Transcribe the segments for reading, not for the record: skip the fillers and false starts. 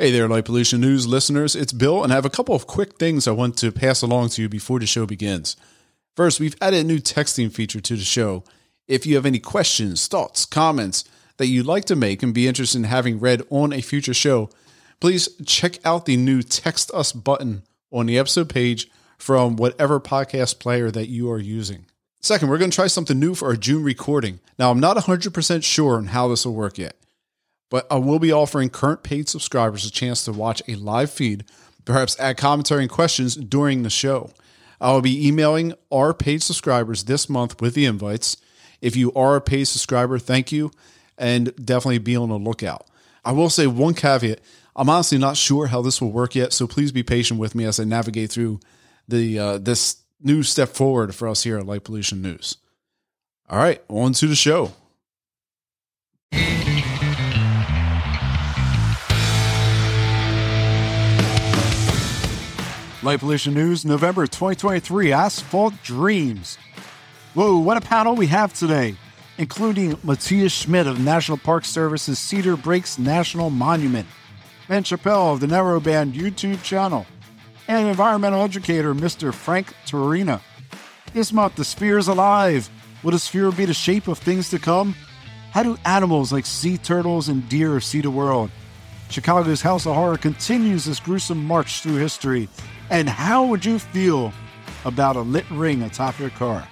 Hey there, Light Pollution News listeners. It's Bill, and I have a couple of quick things I want to pass along to you before the show begins. First, we've added a new texting feature to the show. If you have any questions, thoughts, comments that you'd like to make and be interested in having read on a future show, please check out the new Text Us button on the episode page from whatever podcast player that you are using. Second, we're going to try something new for our June recording. Now, I'm not 100% sure on how this will work yet, but I will be offering current paid subscribers a chance to watch a live feed, perhaps add commentary and questions during the show. I will be emailing our paid subscribers this month with the invites. If you are a paid subscriber, thank you, and definitely be on the lookout. I will say one caveat. I'm honestly not sure how this will work yet, so please be patient with me as I navigate through the this new step forward for us here at Light Pollution News. All right, on to the show. Light Pollution News, November 2023, Asphalt Dreams. Whoa, what a panel we have today, including Matthias Schmidt of National Park Service's Cedar Breaks National Monument, Ben Chappell of the Narrowband YouTube channel, and environmental educator Mr. Frank Torina. This month, the sphere is alive. Will the sphere be the shape of things to come? How do animals like sea turtles and deer see the world? Chicago's House of Horror continues this gruesome march through history. And how would you feel about a lit ring atop your car?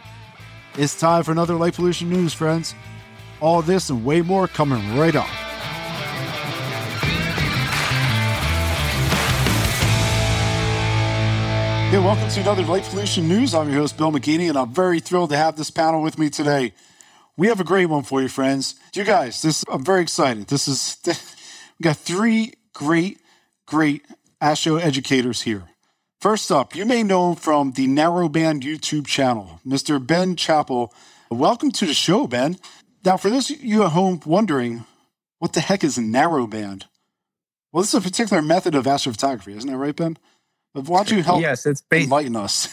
It's time for another Light Pollution News, friends. All this and way more coming right up. Hey, welcome to another Light Pollution News. I'm your host, Bill McKinney, and I'm very thrilled to have this panel with me today. We have a great one for you, friends. You guys, I'm very excited. We got three great ASHTO educators here. First up, you may know him from the Narrowband YouTube channel, Mr. Ben Chappell. Welcome to the show, Ben. Now, for those of you at home wondering, what the heck is a narrowband? Well, this is a particular method of astrophotography, isn't that right, Ben? But why don't you help enlighten us?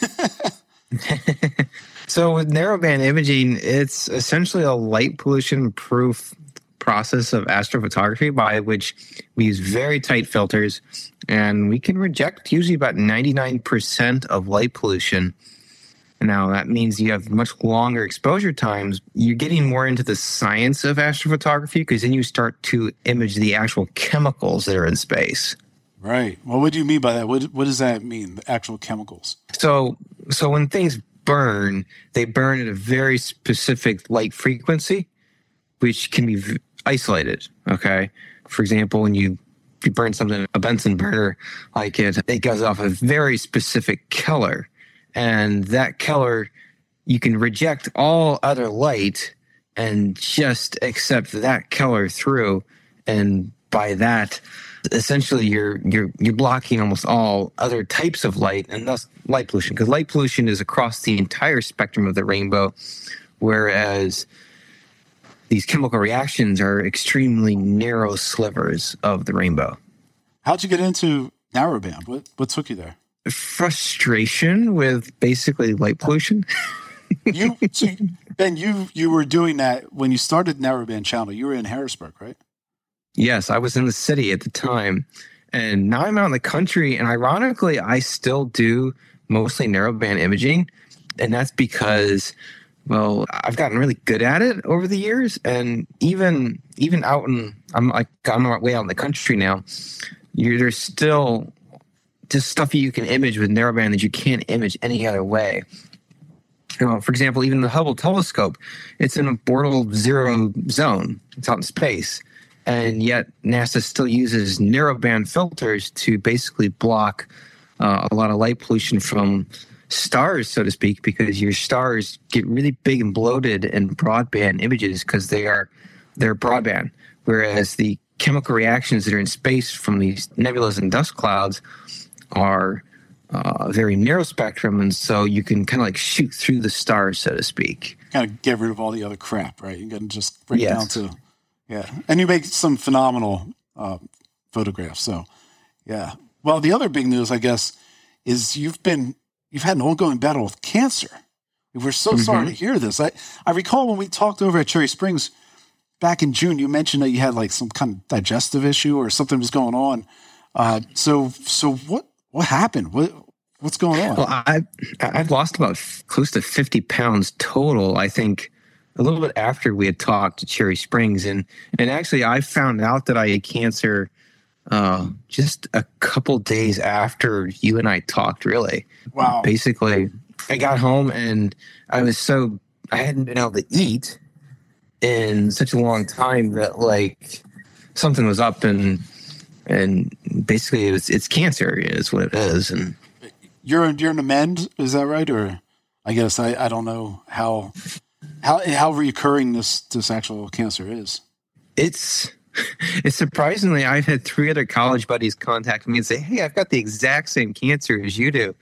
So with narrowband imaging, it's essentially a light pollution-proof process of astrophotography by which we use very tight filters and we can reject usually about 99% of light pollution. Now that means you have much longer exposure times. You're getting more into the science of astrophotography because then you start to image the actual chemicals that are in space. Right. Well, what do you mean by that? What does that mean, the actual chemicals? So when things burn, they burn at a very specific light frequency, which can be isolated, okay? For example, when you burn something, a Benson burner, like it goes off a very specific color. And that color, you can reject all other light and just accept that color through. And by that, essentially, you're blocking almost all other types of light, and thus light pollution. Because light pollution is across the entire spectrum of the rainbow, whereas these chemical reactions are extremely narrow slivers of the rainbow. How'd you get into narrowband? What took you there? Frustration with basically light pollution. Ben, you were doing that when you started Narrowband Channel. You were in Harrisburg, right? Yes, I was in the city at the time. And now I'm out in the country. And ironically, I still do mostly narrowband imaging. And that's because, well, I've gotten really good at it over the years, and even out in I'm way out in the country now. There's still just stuff you can image with narrowband that you can't image any other way. You know, for example, even the Hubble telescope, it's in a border zero zone. It's out in space, and yet NASA still uses narrowband filters to basically block a lot of light pollution from stars, so to speak, because your stars get really big and bloated in broadband images because they're broadband, whereas the chemical reactions that are in space from these nebulas and dust clouds are very narrow spectrum, and so you can kind of like shoot through the stars, so to speak. Kind of get rid of all the other crap, right? You can just bring it down to, and you make some phenomenal photographs, so yeah. Well, the other big news, I guess, is You've had an ongoing battle with cancer. We're so sorry to hear this. I recall when we talked over at Cherry Springs back in June, you mentioned that you had like some kind of digestive issue or something was going on So what happened? What's going on? Well, I've lost about close to 50 pounds total, I think, a little bit after we had talked to Cherry Springs. And actually, I found out that I had cancer just a couple days after you and I talked, really. Wow. Basically, I got home and I hadn't been able to eat in such a long time that, like, something was up and basically it's cancer is what it is. And you're an amend, is that right? Or I guess I don't know how recurring this actual cancer is. It's surprisingly, I've had three other college buddies contact me and say, "Hey, I've got the exact same cancer as you do."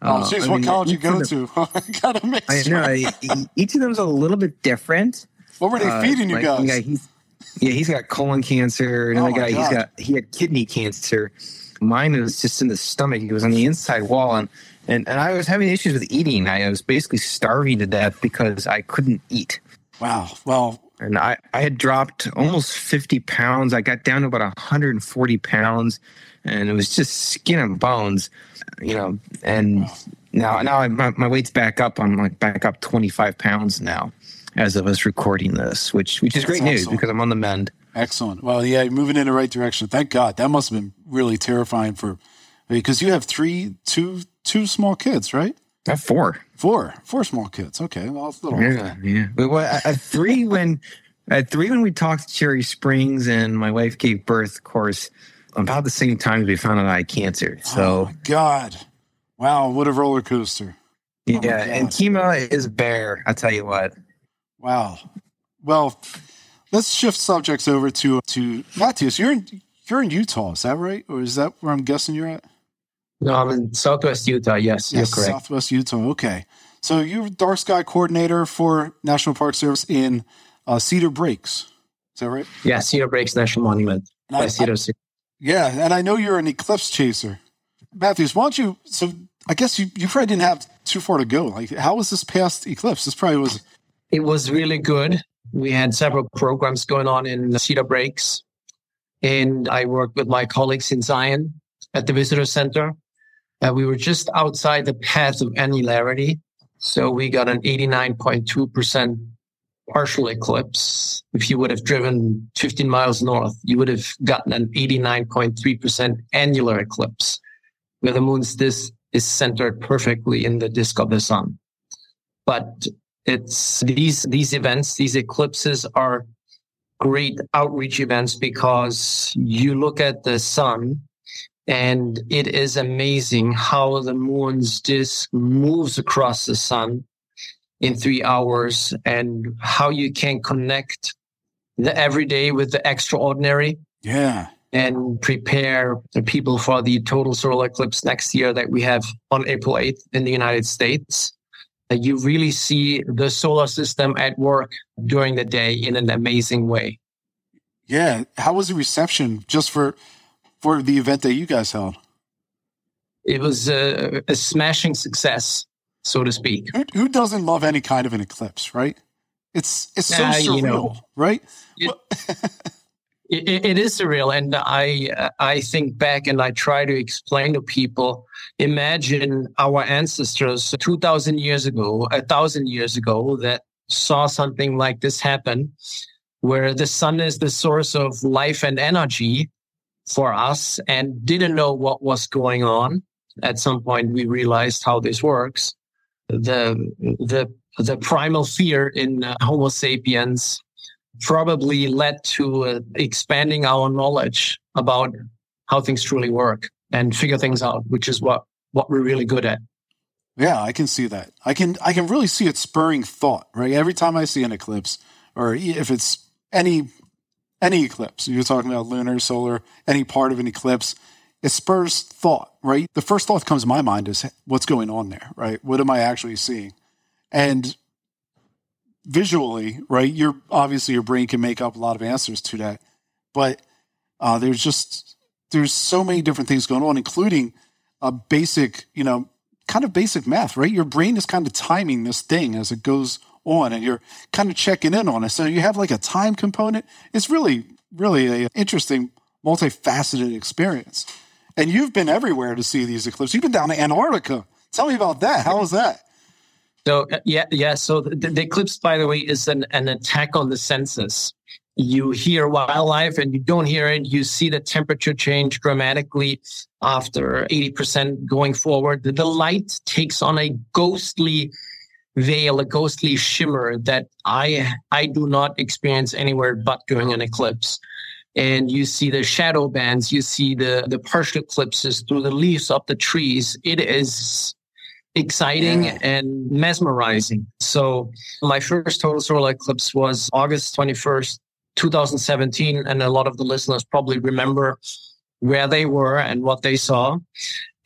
Oh, geez, what college you go to? I gotta make sure. I know, each of them's a little bit different. What were they feeding you guys? He's got colon cancer. Another guy, he had kidney cancer. Mine was just in the stomach. It was on the inside wall, and I was having issues with eating. I was basically starving to death because I couldn't eat. Wow. Well, and I had dropped almost 50 pounds. I got down to about 140 pounds, and it was just skin and bones, you know. And now my weight's back up. I'm like back up 25 pounds now, as of us recording this, which is great news because I'm on the mend. Excellent. Well, yeah, moving in the right direction. Thank God. That must have been really terrifying because you have two small kids, right? I have four small kids. Okay. Well, it's a little yeah. But I had three when we talked to Cherry Springs, and my wife gave birth, of course, about the same time as we found out I had cancer. So, oh my God. Wow. What a roller coaster. Yeah. Oh, and chemo is bare. I'll tell you what. Wow. Well, let's shift subjects over to Matthias. You're in Utah, is that right? Or is that where I'm guessing you're at? No, I'm in Southwest Utah. Yes, you're correct. Southwest Utah. Okay. So you're dark sky coordinator for National Park Service in Cedar Breaks. Is that right? Yeah, Cedar Breaks National Monument. And I know you're an eclipse chaser. Matthias, why don't you? So I guess you probably didn't have too far to go. Like, how was this past eclipse? This probably was. It was really good. We had several programs going on in Cedar Breaks. And I worked with my colleagues in Zion at the Visitor Center. We were just outside the path of annularity. So we got an 89.2% partial eclipse. If you would have driven 15 miles north, you would have gotten an 89.3% annular eclipse, where the moon's disk is centered perfectly in the disk of the sun. But it's these events, these eclipses are great outreach events because you look at the sun and it is amazing how the moon's disk moves across the sun in 3 hours and how you can connect the everyday with the extraordinary. Yeah. And prepare the people for the total solar eclipse next year that we have on April 8th in the United States. You really see the solar system at work during the day in an amazing way. Yeah. How was the reception just for the event that you guys held? It was a smashing success, so to speak. Who doesn't love any kind of an eclipse, right? It's so surreal, right? It is surreal. And I think back and I try to explain to people, imagine our ancestors 2,000 years ago, 1,000 years ago, that saw something like this happen, where the sun is the source of life and energy for us and didn't know what was going on. At some point, we realized how this works. The primal fear in Homo sapiens probably led to expanding our knowledge about how things truly work and figure things out, which is what we're really good at. Yeah, I can see that. I can really see it spurring thought, right? Every time I see an eclipse, or if it's any eclipse, you're talking about lunar, solar, any part of an eclipse, it spurs thought, right? The first thought that comes to my mind is, what's going on there, right? What am I actually seeing? And visually, right? You're obviously your brain can make up a lot of answers to that, but there's so many different things going on, including a basic, kind of basic math, right? Your brain is kind of timing this thing as it goes on, and you're kind of checking in on it. So you have like a time component. It's really, really an interesting, multifaceted experience. And you've been everywhere to see these eclipses. You've been down to Antarctica. Tell me about that. How was that? So, So the eclipse, by the way, is an attack on the senses. You hear wildlife and you don't hear it. You see the temperature change dramatically after 80% going forward. The light takes on a ghostly veil, a ghostly shimmer that I do not experience anywhere but during an eclipse. And you see the shadow bands, you see the partial eclipses through the leaves of the trees. It is exciting and mesmerizing. So my first total solar eclipse was August 21st, 2017. And a lot of the listeners probably remember where they were and what they saw.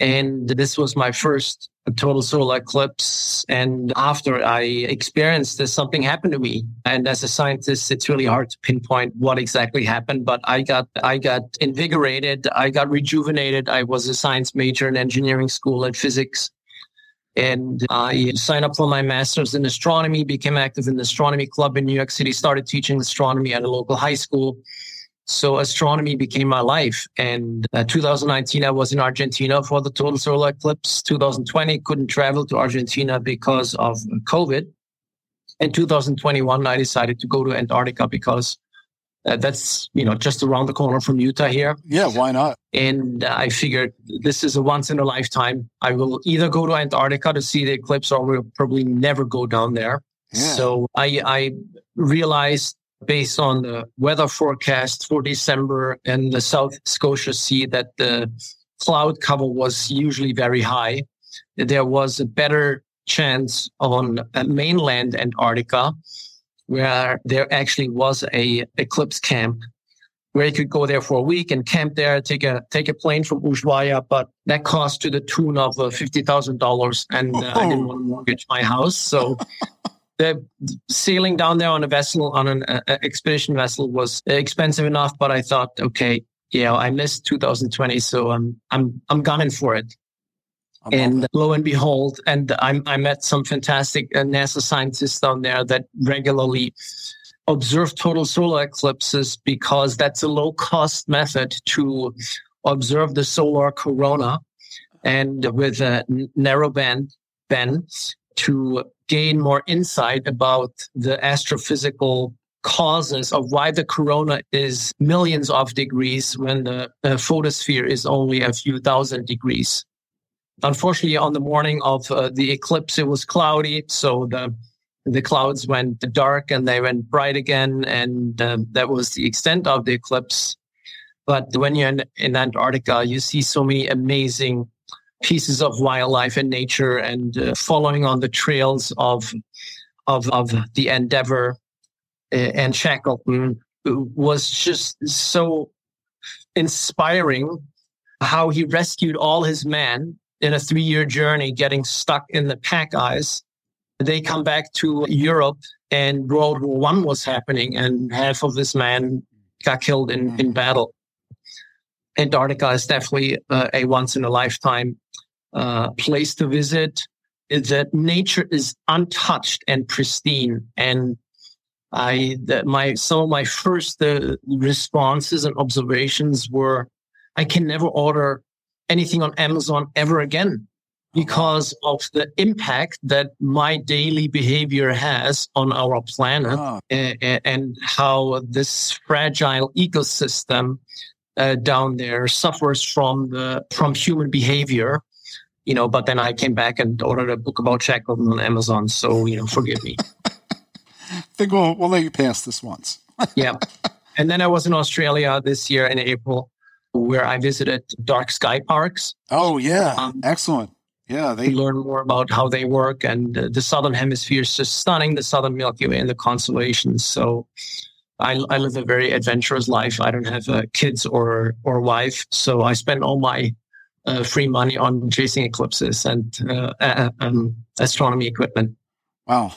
And this was my first total solar eclipse. And after I experienced this, something happened to me. And as a scientist, it's really hard to pinpoint what exactly happened. But I got invigorated. I got rejuvenated. I was a science major in engineering school and physics. And I signed up for my master's in astronomy, became active in the astronomy club in New York City, started teaching astronomy at a local high school. So astronomy became my life. And 2019, I was in Argentina for the total solar eclipse. 2020, couldn't travel to Argentina because of COVID. And 2021, I decided to go to Antarctica because that's, just around the corner from Utah here. Yeah, why not? And I figured this is a once in a lifetime. I will either go to Antarctica to see the eclipse or we'll probably never go down there. Yeah. So I realized, based on the weather forecast for December and the South Scotia Sea, that the cloud cover was usually very high. There was a better chance on mainland Antarctica, where there actually was a eclipse camp, where you could go there for a week and camp there, take a plane from Ushuaia, but that cost to the tune of $50,000, and I didn't want to mortgage my house, so. The sailing down there on a vessel, on an expedition vessel, was expensive enough, but I thought, I missed 2020, so I'm gunning for it. And lo and behold, and I met some fantastic NASA scientists down there that regularly observe total solar eclipses because that's a low-cost method to observe the solar corona, and with a narrowband lens to gain more insight about the astrophysical causes of why the corona is millions of degrees when the photosphere is only a few thousand degrees. Unfortunately, on the morning of the eclipse, it was cloudy, so the clouds went dark and they went bright again, and that was the extent of the eclipse. But when you're in Antarctica, you see so many amazing pieces of wildlife and nature, and following on the trails of the Endeavour and Shackleton was just so inspiring. How he rescued all his men in a 3-year journey, getting stuck in the pack ice. They come back to Europe, and World War I was happening, and half of this man got killed in battle. Antarctica is definitely a once in a lifetime place to visit. That nature is untouched and pristine, and some of my first responses and observations were, I can never order anything on Amazon ever again because of the impact that my daily behavior has on our planet and how this fragile ecosystem down there suffers from human behavior. But then I came back and ordered a book about Shackleton on Amazon. So, forgive me. I think we'll let you pass this once. Yeah. And then I was in Australia this year in April, where I visited dark sky parks. Oh, yeah. Excellent. Yeah. They learn more about how they work. And the Southern Hemisphere is just stunning, the Southern Milky Way and the constellations. So I live a very adventurous life. I don't have kids or wife. So I spend all my free money on chasing eclipses and astronomy equipment. Wow.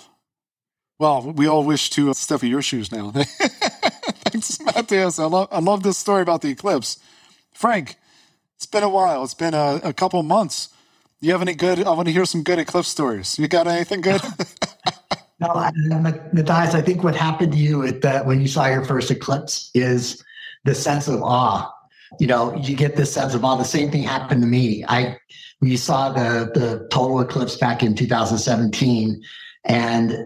Well, we all wish to step in your shoes now. Thanks, Matthias. I love this story about the eclipse. Frank, it's been a while. It's been a couple months. Do you have any good? I want to hear some good eclipse stories. You got anything good? No, Matthias, I think what happened to you when you saw your first eclipse is the sense of awe. you know, you get this sense of, well, the same thing happened to me. We saw the total eclipse back in 2017, and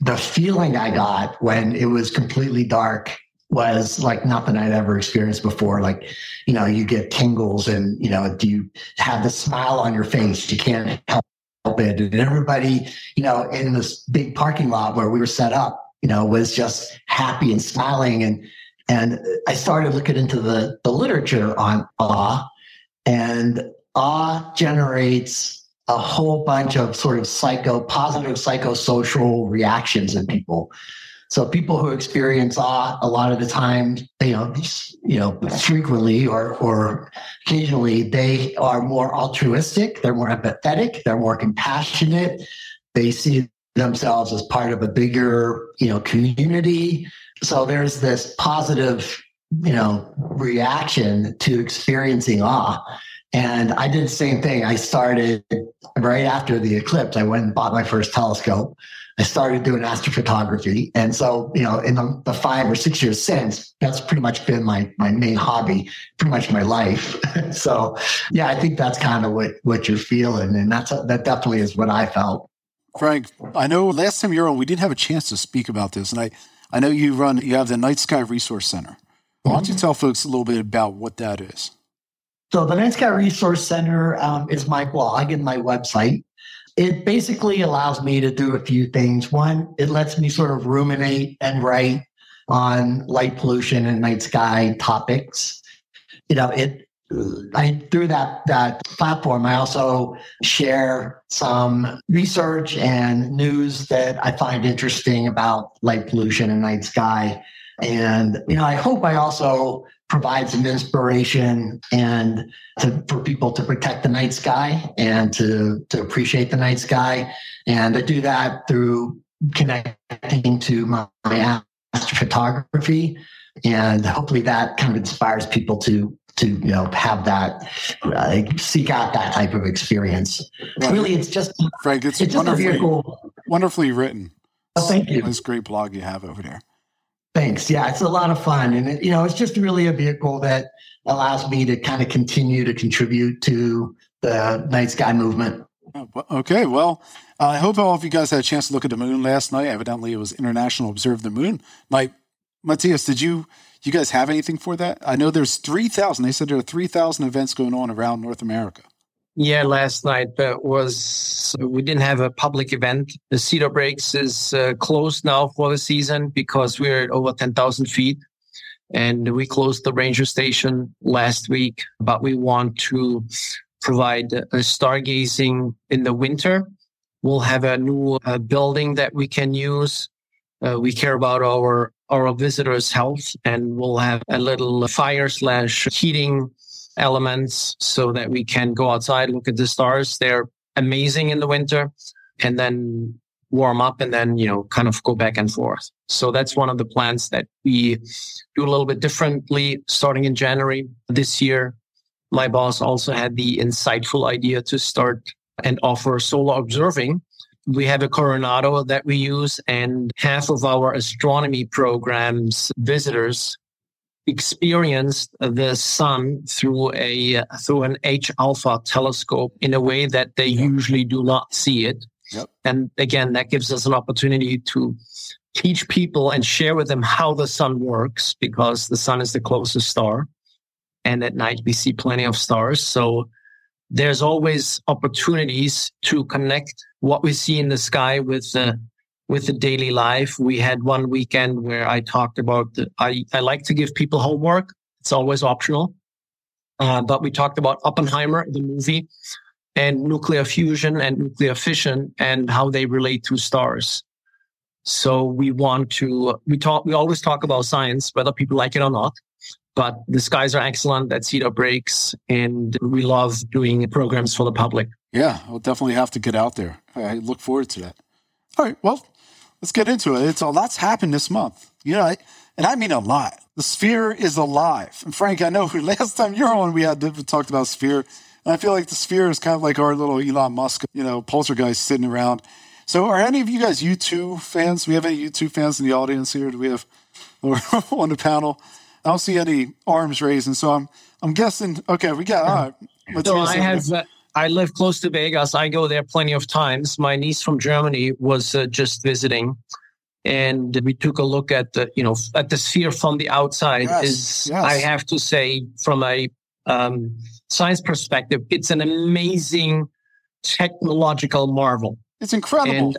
the feeling I got when it was completely dark was like nothing I'd ever experienced before. Like, you know, you get tingles and, you know, you have the smile on your face. You can't help it. And everybody, you know, in this big parking lot where we were set up, you know, was just happy and smiling. And I started looking into the literature on awe, and awe generates a whole bunch of sort of positive psychosocial reactions in people. So people who experience awe a lot of the time, you know, frequently or occasionally, they are more altruistic, they're more empathetic, they're more compassionate. They see themselves as part of a bigger, you know, community. So there's this positive, you know, reaction to experiencing awe. And I did the same thing. I started right after the eclipse. I went and bought my first telescope. I started doing astrophotography. And so, you know, in the 5 or 6 years since, that's pretty much been my main hobby, pretty much my life. So, yeah, I think that's kind of what you're feeling. And that definitely is what I felt. Craig, I know last time you were on, we didn't have a chance to speak about this. And I know you have the Night Sky Resource Center. Why don't you tell folks a little bit about what that is? So the Night Sky Resource Center is my blog and my website. It basically allows me to do a few things. One, it lets me sort of ruminate and write on light pollution and night sky topics. You know, through that platform, I also share some research and news that I find interesting about light pollution and night sky. And, you know, I hope I also provide some inspiration and for people to protect the night sky and to appreciate the night sky. And I do that through connecting to my astrophotography. And hopefully that kind of inspires people to you know, have that, seek out that type of experience. Right. Really, it's just, Frank, it's wonderfully written. Oh, thank you. This great blog you have over there. Thanks. Yeah, it's a lot of fun. And, you know, it's just really a vehicle that allows me to kind of continue to contribute to the night sky movement. Okay. Well, I hope all of you guys had a chance to look at the moon last night. Evidently, it was International Observe the Moon. Like, Matthias, did you guys have anything for that? I know there's 3,000. They said there are 3,000 events going on around North America. Yeah, last night we didn't have a public event. The Cedar Breaks is closed now for the season because we're at over 10,000 feet. And we closed the ranger station last week, but we want to provide stargazing in the winter. We'll have a new building that we can use. We care about our visitors' health, and we'll have a little fire/heating elements so that we can go outside, look at the stars. They're amazing in the winter, and then warm up and then, you know, kind of go back and forth. So that's one of the plans that we do a little bit differently starting in January this year. My boss also had the insightful idea to start and offer solar observing. We have a Coronado that we use, and half of our astronomy programs visitors experienced the sun through an H-alpha telescope in a way that they usually do not see it. Yep. And again, that gives us an opportunity to teach people and share with them how the sun works, because the sun is the closest star. And at night, we see plenty of stars. So there's always opportunities to connect what we see in the sky with the daily life. We had one weekend where I talked about, I like to give people homework. It's always optional. But we talked about Oppenheimer, the movie, and nuclear fusion and nuclear fission and how they relate to stars. So we always talk about science, whether people like it or not, but the skies are excellent at Cedar Breaks, and we love doing programs for the public. Yeah, I'll definitely have to get out there. I look forward to that. All right, well, let's get into it. It's a lot's happened this month, you know, and I mean a lot. The sphere is alive. And Frank, I know last time you were on, we talked about sphere. And I feel like the sphere is kind of like our little Elon Musk, you know, poltergeist sitting around. So are any of you guys U2 fans? Do we have any U2 fans in the audience here? Do we have, or on the panel? I don't see any arms raised, and so I'm guessing. Okay, we got all right. I live close to Vegas. I go there plenty of times. My niece from Germany was just visiting, and we took a look at the sphere from the outside. Yes. I have to say, from a science perspective, it's an amazing technological marvel. It's incredible. And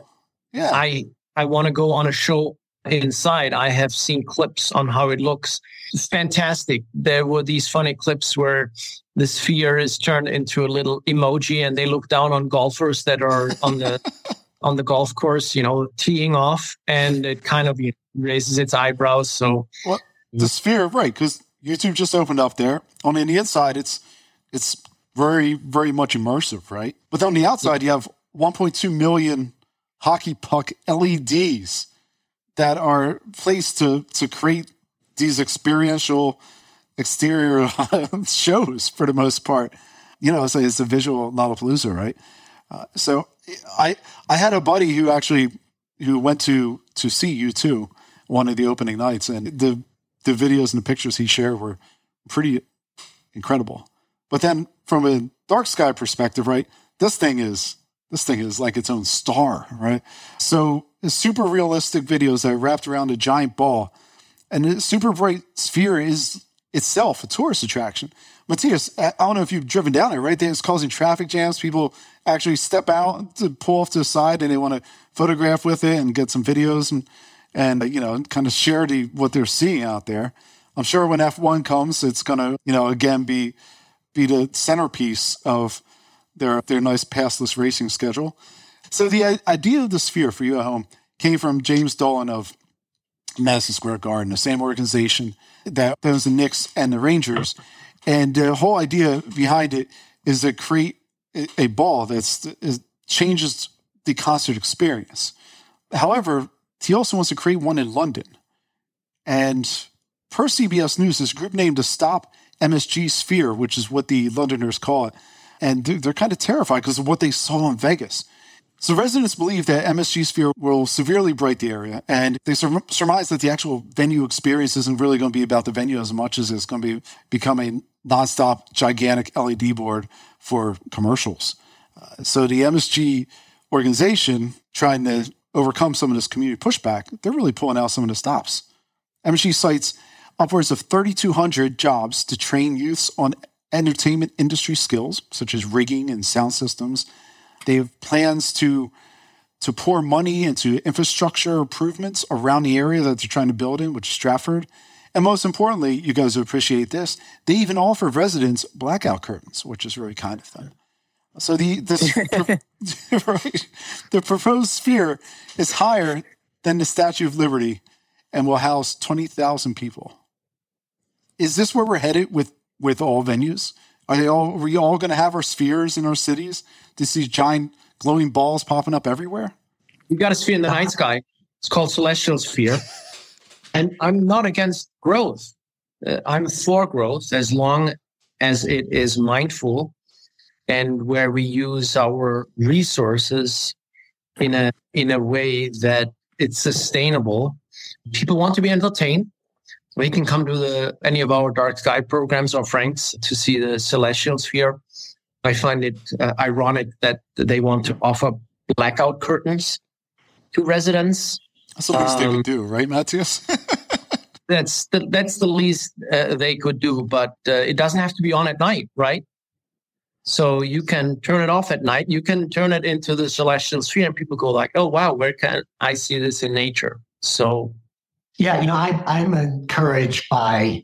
yeah, I want to go on a show. Inside, I have seen clips on how it looks. It's fantastic. There were these funny clips where the sphere is turned into a little emoji and they look down on golfers that are on the on the golf course, teeing off, and it kind of raises its eyebrows. So the sphere, right, because YouTube just opened up there. On the inside, it's very, very much immersive, right? But on the outside, you have 1.2 million hockey puck LEDs that are placed to create these experiential exterior shows for the most part. So it's a visual Lollapalooza, right? So I had a buddy who went to see U2 one of the opening nights, and the videos and the pictures he shared were pretty incredible. But then from a dark sky perspective, right, this thing is like its own star, right? So super realistic videos that are wrapped around a giant ball. And the super bright sphere is itself a tourist attraction. Matthias, I don't know if you've driven down it, right? It's causing traffic jams. People actually step out to pull off to the side and they want to photograph with it and get some videos and kind of share what they're seeing out there. I'm sure when F1 comes, it's going to, again, be the centerpiece of their nice passless racing schedule. So the idea of the sphere for you at home came from James Dolan of Madison Square Garden, the same organization that owns the Knicks and the Rangers. And the whole idea behind it is to create a ball that changes the concert experience. However, he also wants to create one in London. And per CBS News, this group named the Stop MSG Sphere, which is what the Londoners call it. And they're kind of terrified because of what they saw in Vegas. So residents believe that MSG Sphere will severely bright the area, and they surmise that the actual venue experience isn't really going to be about the venue as much as it's going to become a nonstop gigantic LED board for commercials. So the MSG organization, trying to overcome some of this community pushback, they're really pulling out some of the stops. MSG cites upwards of 3,200 jobs to train youths on entertainment industry skills, such as rigging and sound systems. They have plans to pour money into infrastructure improvements around the area that they're trying to build in, which is Stratford. And most importantly, you guys will appreciate this, they even offer residents blackout curtains, which is really kind of fun. So the proposed sphere is higher than the Statue of Liberty and will house 20,000 people. Is this where we're headed with all venues? Are we all going to have our spheres in our cities to see giant glowing balls popping up everywhere? We've got a sphere in the night sky. It's called Celestial Sphere. And I'm not against growth. I'm for growth as long as it is mindful and where we use our resources in a way that it's sustainable. People want to be entertained. They can come to any of our dark sky programs or Frank's to see the Celestial Sphere. I find it ironic that they want to offer blackout curtains to residents. That's the least they could do, right, Matthias? that's the least they could do, but it doesn't have to be on at night, right? So you can turn it off at night. You can turn it into the Celestial Sphere, and people go like, "Oh wow, where can I see this in nature?" So. Yeah, I'm encouraged by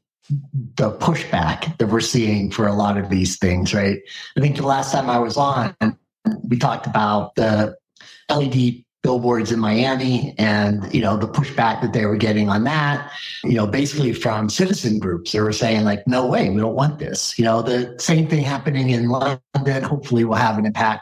the pushback that we're seeing for a lot of these things, right? I think the last time I was on, we talked about the LED billboards in Miami and, the pushback that they were getting on that, basically from citizen groups. They were saying like, no way, we don't want this. The same thing happening in London hopefully will have an impact.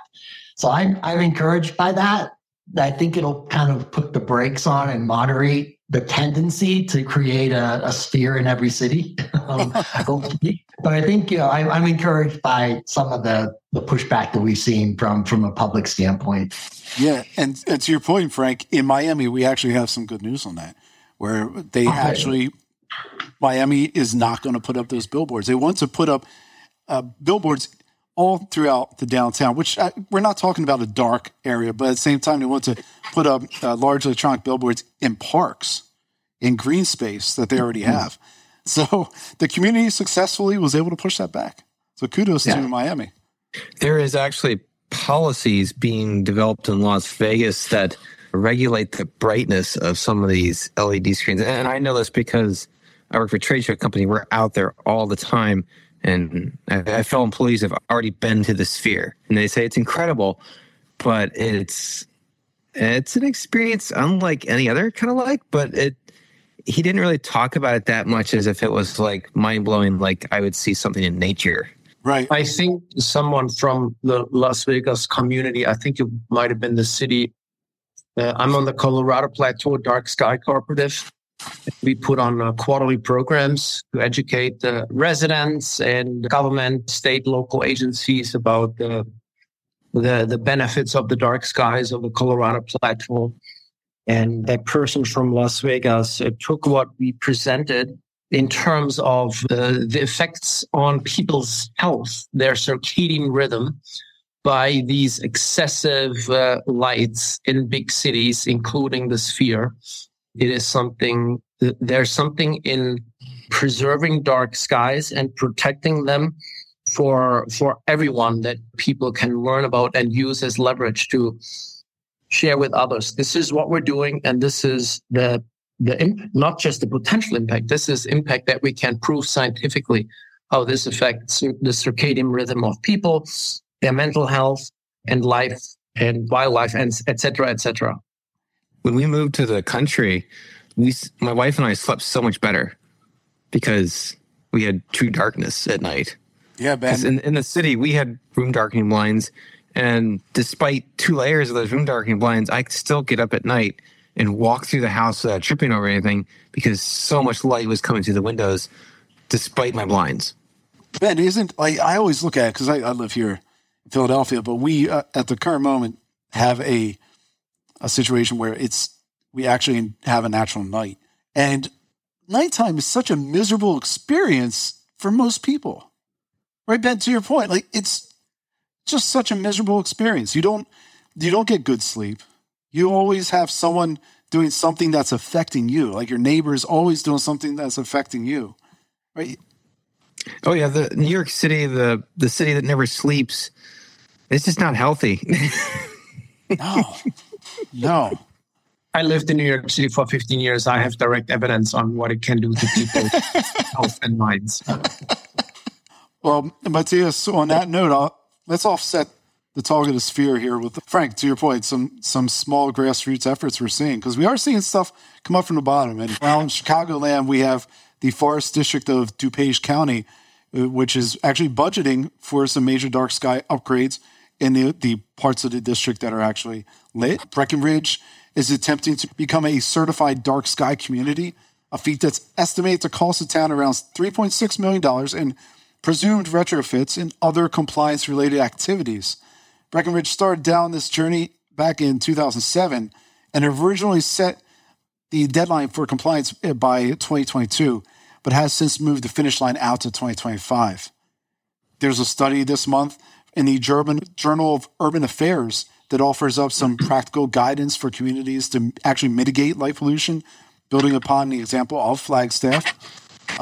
So I'm encouraged by that. I think it'll kind of put the brakes on and moderate the tendency to create a sphere in every city. But I think, I'm encouraged by some of the pushback that we've seen from a public standpoint. Yeah. And to your point, Frank, in Miami, we actually have some good news on that, where they actually Miami is not going to put up those billboards. They want to put up billboards all throughout the downtown, which we're not talking about a dark area, but at the same time, they want to put up large electronic billboards in parks, in green space that they already have. So the community successfully was able to push that back. So kudos to Miami. There is actually policies being developed in Las Vegas that regulate the brightness of some of these LED screens. And I know this because I work for a trade show company. We're out there all the time. And I fellow employees have already been to the Sphere. And they say it's incredible, but it's an experience unlike any other, kind of like, but he didn't really talk about it that much as if it was like mind-blowing, like I would see something in nature. Right. I think someone from the Las Vegas community, I think it might have been the city. I'm on the Colorado Plateau Dark Sky Cooperative. We put on quarterly programs to educate the residents and government, state, local agencies about the benefits of the dark skies of the Colorado Plateau. And that person from Las Vegas took what we presented in terms of the effects on people's health, their circadian rhythm, by these excessive lights in big cities, including the Sphere. It is something, there's something in preserving dark skies and protecting them for everyone that people can learn about and use as leverage to share with others. This is what we're doing, and this is not just the potential impact, this is impact that we can prove scientifically how this affects the circadian rhythm of people, their mental health and life and wildlife, and et cetera, et cetera. When we moved to the country, my wife and I slept so much better because we had true darkness at night. Yeah, Ben. In the city, we had room darkening blinds. And despite 2 layers of those room darkening blinds, I could still get up at night and walk through the house without tripping over anything because so much light was coming through the windows despite my blinds. Ben, I always look at it because I live here in Philadelphia, but we at the current moment have a situation where we actually have a natural night. And nighttime is such a miserable experience for most people. Right, Ben, to your point, like it's just such a miserable experience. You don't get good sleep. You always have someone doing something that's affecting you. Like your neighbor's always doing something that's affecting you. Right? Oh yeah, the New York City, the city that never sleeps, it's just not healthy. No. I lived in New York City for 15 years. I have direct evidence on what it can do to people's health and minds. Well, Matthias, on that note, let's offset the talk of the Sphere here with Frank. To your point, some small grassroots efforts we're seeing, because we are seeing stuff come up from the bottom. And now in Chicagoland, we have the Forest District of DuPage County, which is actually budgeting for some major dark sky upgrades in the parts of the district that are actually lit. Breckenridge is attempting to become a certified dark sky community, a feat that's estimated to cost the town around $3.6 million in presumed retrofits and other compliance-related activities. Breckenridge started down this journey back in 2007 and originally set the deadline for compliance by 2022, but has since moved the finish line out to 2025. There's a study this month in the Journal of Urban Affairs that offers up some practical guidance for communities to actually mitigate light pollution, building upon the example of Flagstaff.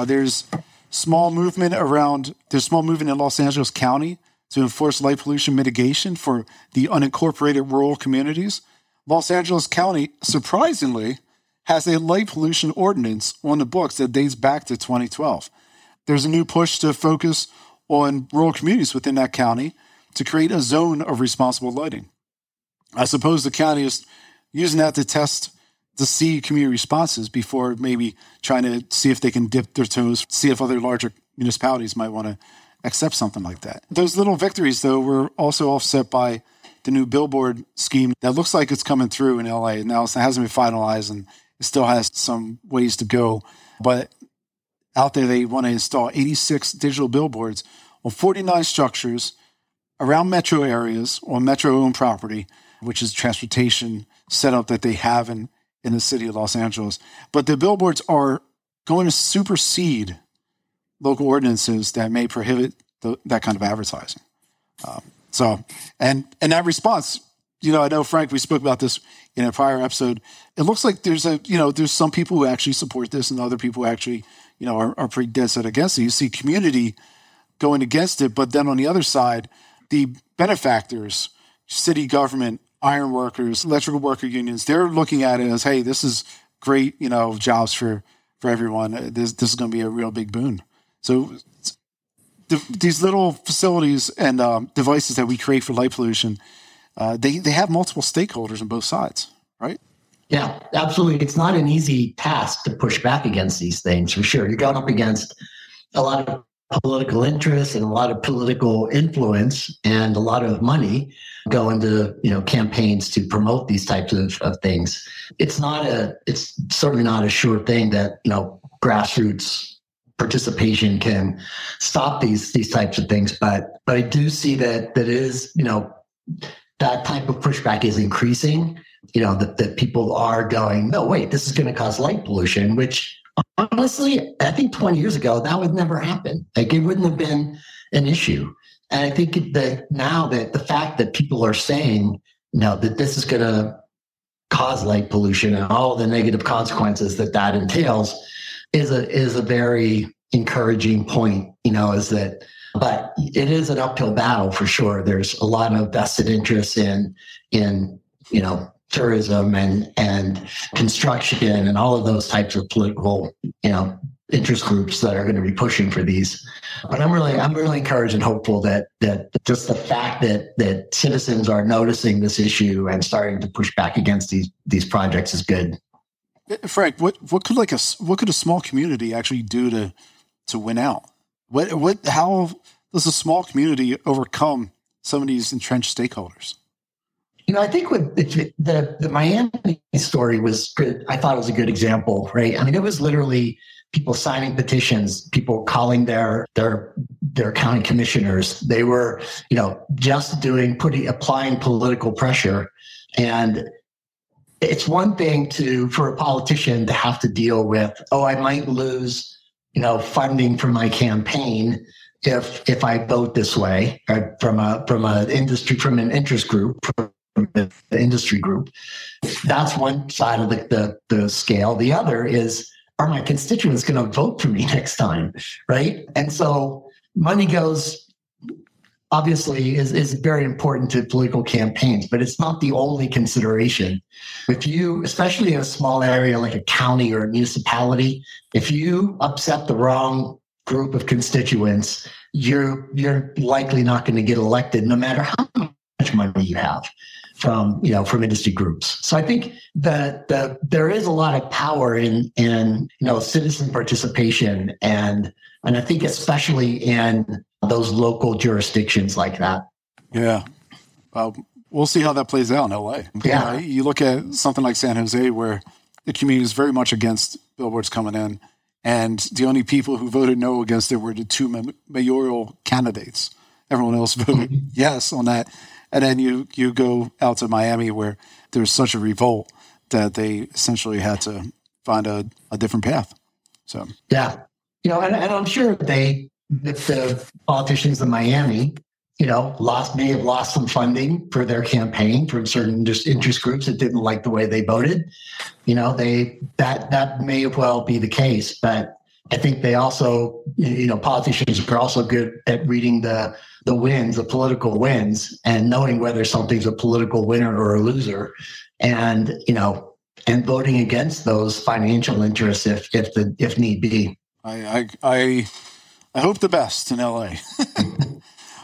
There's small movement in Los Angeles County to enforce light pollution mitigation for the unincorporated rural communities. Los Angeles County, surprisingly, has a light pollution ordinance on the books that dates back to 2012. There's a new push to focus on rural communities within that county to create a zone of responsible lighting. I suppose the county is using that to test to see community responses before maybe trying to see if they can dip their toes, see if other larger municipalities might want to accept something like that. Those little victories, though, were also offset by the new billboard scheme that looks like it's coming through in LA. Now, it hasn't been finalized and it still has some ways to go. But out there, they want to install 86 digital billboards on 49 structures around metro areas on metro-owned property, which is transportation setup that they have in the city of Los Angeles. But the billboards are going to supersede local ordinances that may prohibit that kind of advertising. So, and that response, you know, I know, Frank, we spoke about this in a prior episode. It looks like there's some people who actually support this and other people who actually, you know, are pretty dead set against it. You see community going against it, but then on the other side, the benefactors, city government, iron workers, electrical worker unions, they're looking at it as, hey, this is great, you know, jobs for everyone. This is going to be a real big boon. So these little facilities and devices that we create for light pollution, they have multiple stakeholders on both sides, right? Yeah, absolutely. It's not an easy task to push back against these things, for sure. You're going up against a lot of political interest and a lot of political influence and a lot of money go into, you know, campaigns to promote these types of things. It's certainly not a sure thing that, you know, grassroots participation can stop these types of things. But I do see that is, you know, that type of pushback is increasing, you know, that people are going, no, wait, this is going to cause light pollution, which honestly, I think 20 years ago, that would never happen. Like, it wouldn't have been an issue. And I think that now that the fact that people are saying, you know, that this is going to cause light pollution and all the negative consequences that entails is a very encouraging point, you know, is that, but it is an uphill battle for sure. There's a lot of vested interest in, you know, tourism and construction and all of those types of political, you know, interest groups that are going to be pushing for these. But I'm really encouraged and hopeful that just the fact that citizens are noticing this issue and starting to push back against these projects is good. Frank, what could a small community actually do to win out? How does a small community overcome some of these entrenched stakeholders? You know, I think with the Miami story was good. I thought it was a good example, right? I mean, it was literally people signing petitions, people calling their county commissioners. They were, you know, just applying political pressure. And it's one thing for a politician to have to deal with, oh, I might lose, you know, funding for my campaign if I vote this way, right? from an interest group. The industry group. That's one side of the scale. The other is, are my constituents going to vote for me next time, right? And so money goes, obviously, is very important to political campaigns, but it's not the only consideration. If you, especially in a small area like a county or a municipality, if you upset the wrong group of constituents, you're likely not going to get elected, no matter how much money you have from industry groups. So I think that there is a lot of power in you know, citizen participation, and I think especially in those local jurisdictions like that. Yeah. We'll see how that plays out in LA. Yeah. You look at something like San Jose, where the community is very much against billboards coming in, and the only people who voted no against it were the two mayoral candidates. Everyone else voted yes on that. And then you go out to Miami, where there was such a revolt that they essentially had to find a different path. So yeah, you know, and I'm sure that the politicians in Miami, you know, may have lost some funding for their campaign from certain interest groups that didn't like the way they voted. You know, that may well be the case, but I think they also, you know, politicians are also good at reading the winds, the political winds, and knowing whether something's a political winner or a loser, and, you know, and voting against those financial interests if need be. I hope the best in LA.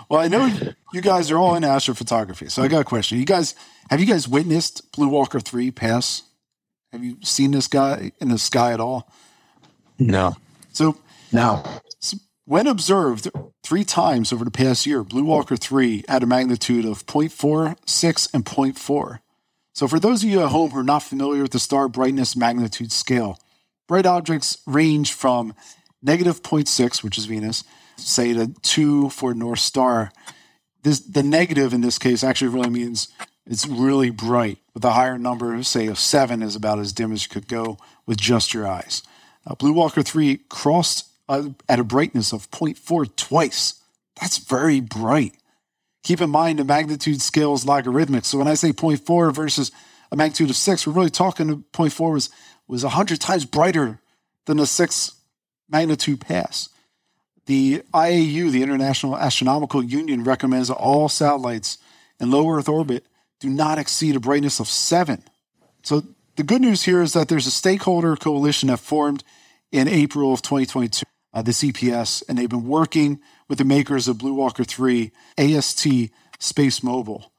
Well, I know you guys are all in astrophotography, so I got a question. Have you guys witnessed Blue Walker 3 pass? Have you seen this guy in the sky at all? No. So now, when observed 3 times over the past year, Blue Walker 3 at a magnitude of 0.46 and 0.4. So for those of you at home who are not familiar with the star brightness magnitude scale, bright objects range from negative 0.6, which is Venus, say to 2 for North Star. The negative in this case actually really means it's really bright, with a higher number, say of 7, is about as dim as you could go with just your eyes. Blue Walker 3 crossed at a brightness of 0.4 twice. That's very bright. Keep in mind the magnitude scale is logarithmic. So when I say 0.4 versus a magnitude of 6, we're really talking 0.4 was 100 times brighter than the 6 magnitude pass. The IAU, the International Astronomical Union, recommends that all satellites in low Earth orbit do not exceed a brightness of 7. So the good news here is that there's a stakeholder coalition that formed in April of 2022, the CPS, and they've been working with the makers of Blue Walker 3, AST, Space Mobile.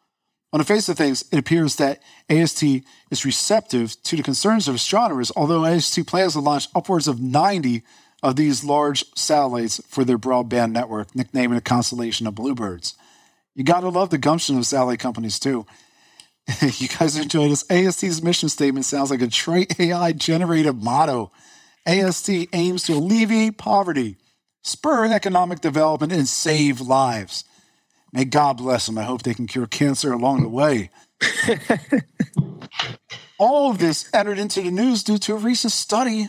On the face of things, it appears that AST is receptive to the concerns of astronomers, although AST plans to launch upwards of 90 of these large satellites for their broadband network, nicknaming the constellation of Bluebirds. You got to love the gumption of satellite companies, too. You guys enjoy this? AST's mission statement sounds like a trite AI-generated motto. AST aims to alleviate poverty, spur economic development, and save lives. May God bless them. I hope they can cure cancer along the way. All of this entered into the news due to a recent study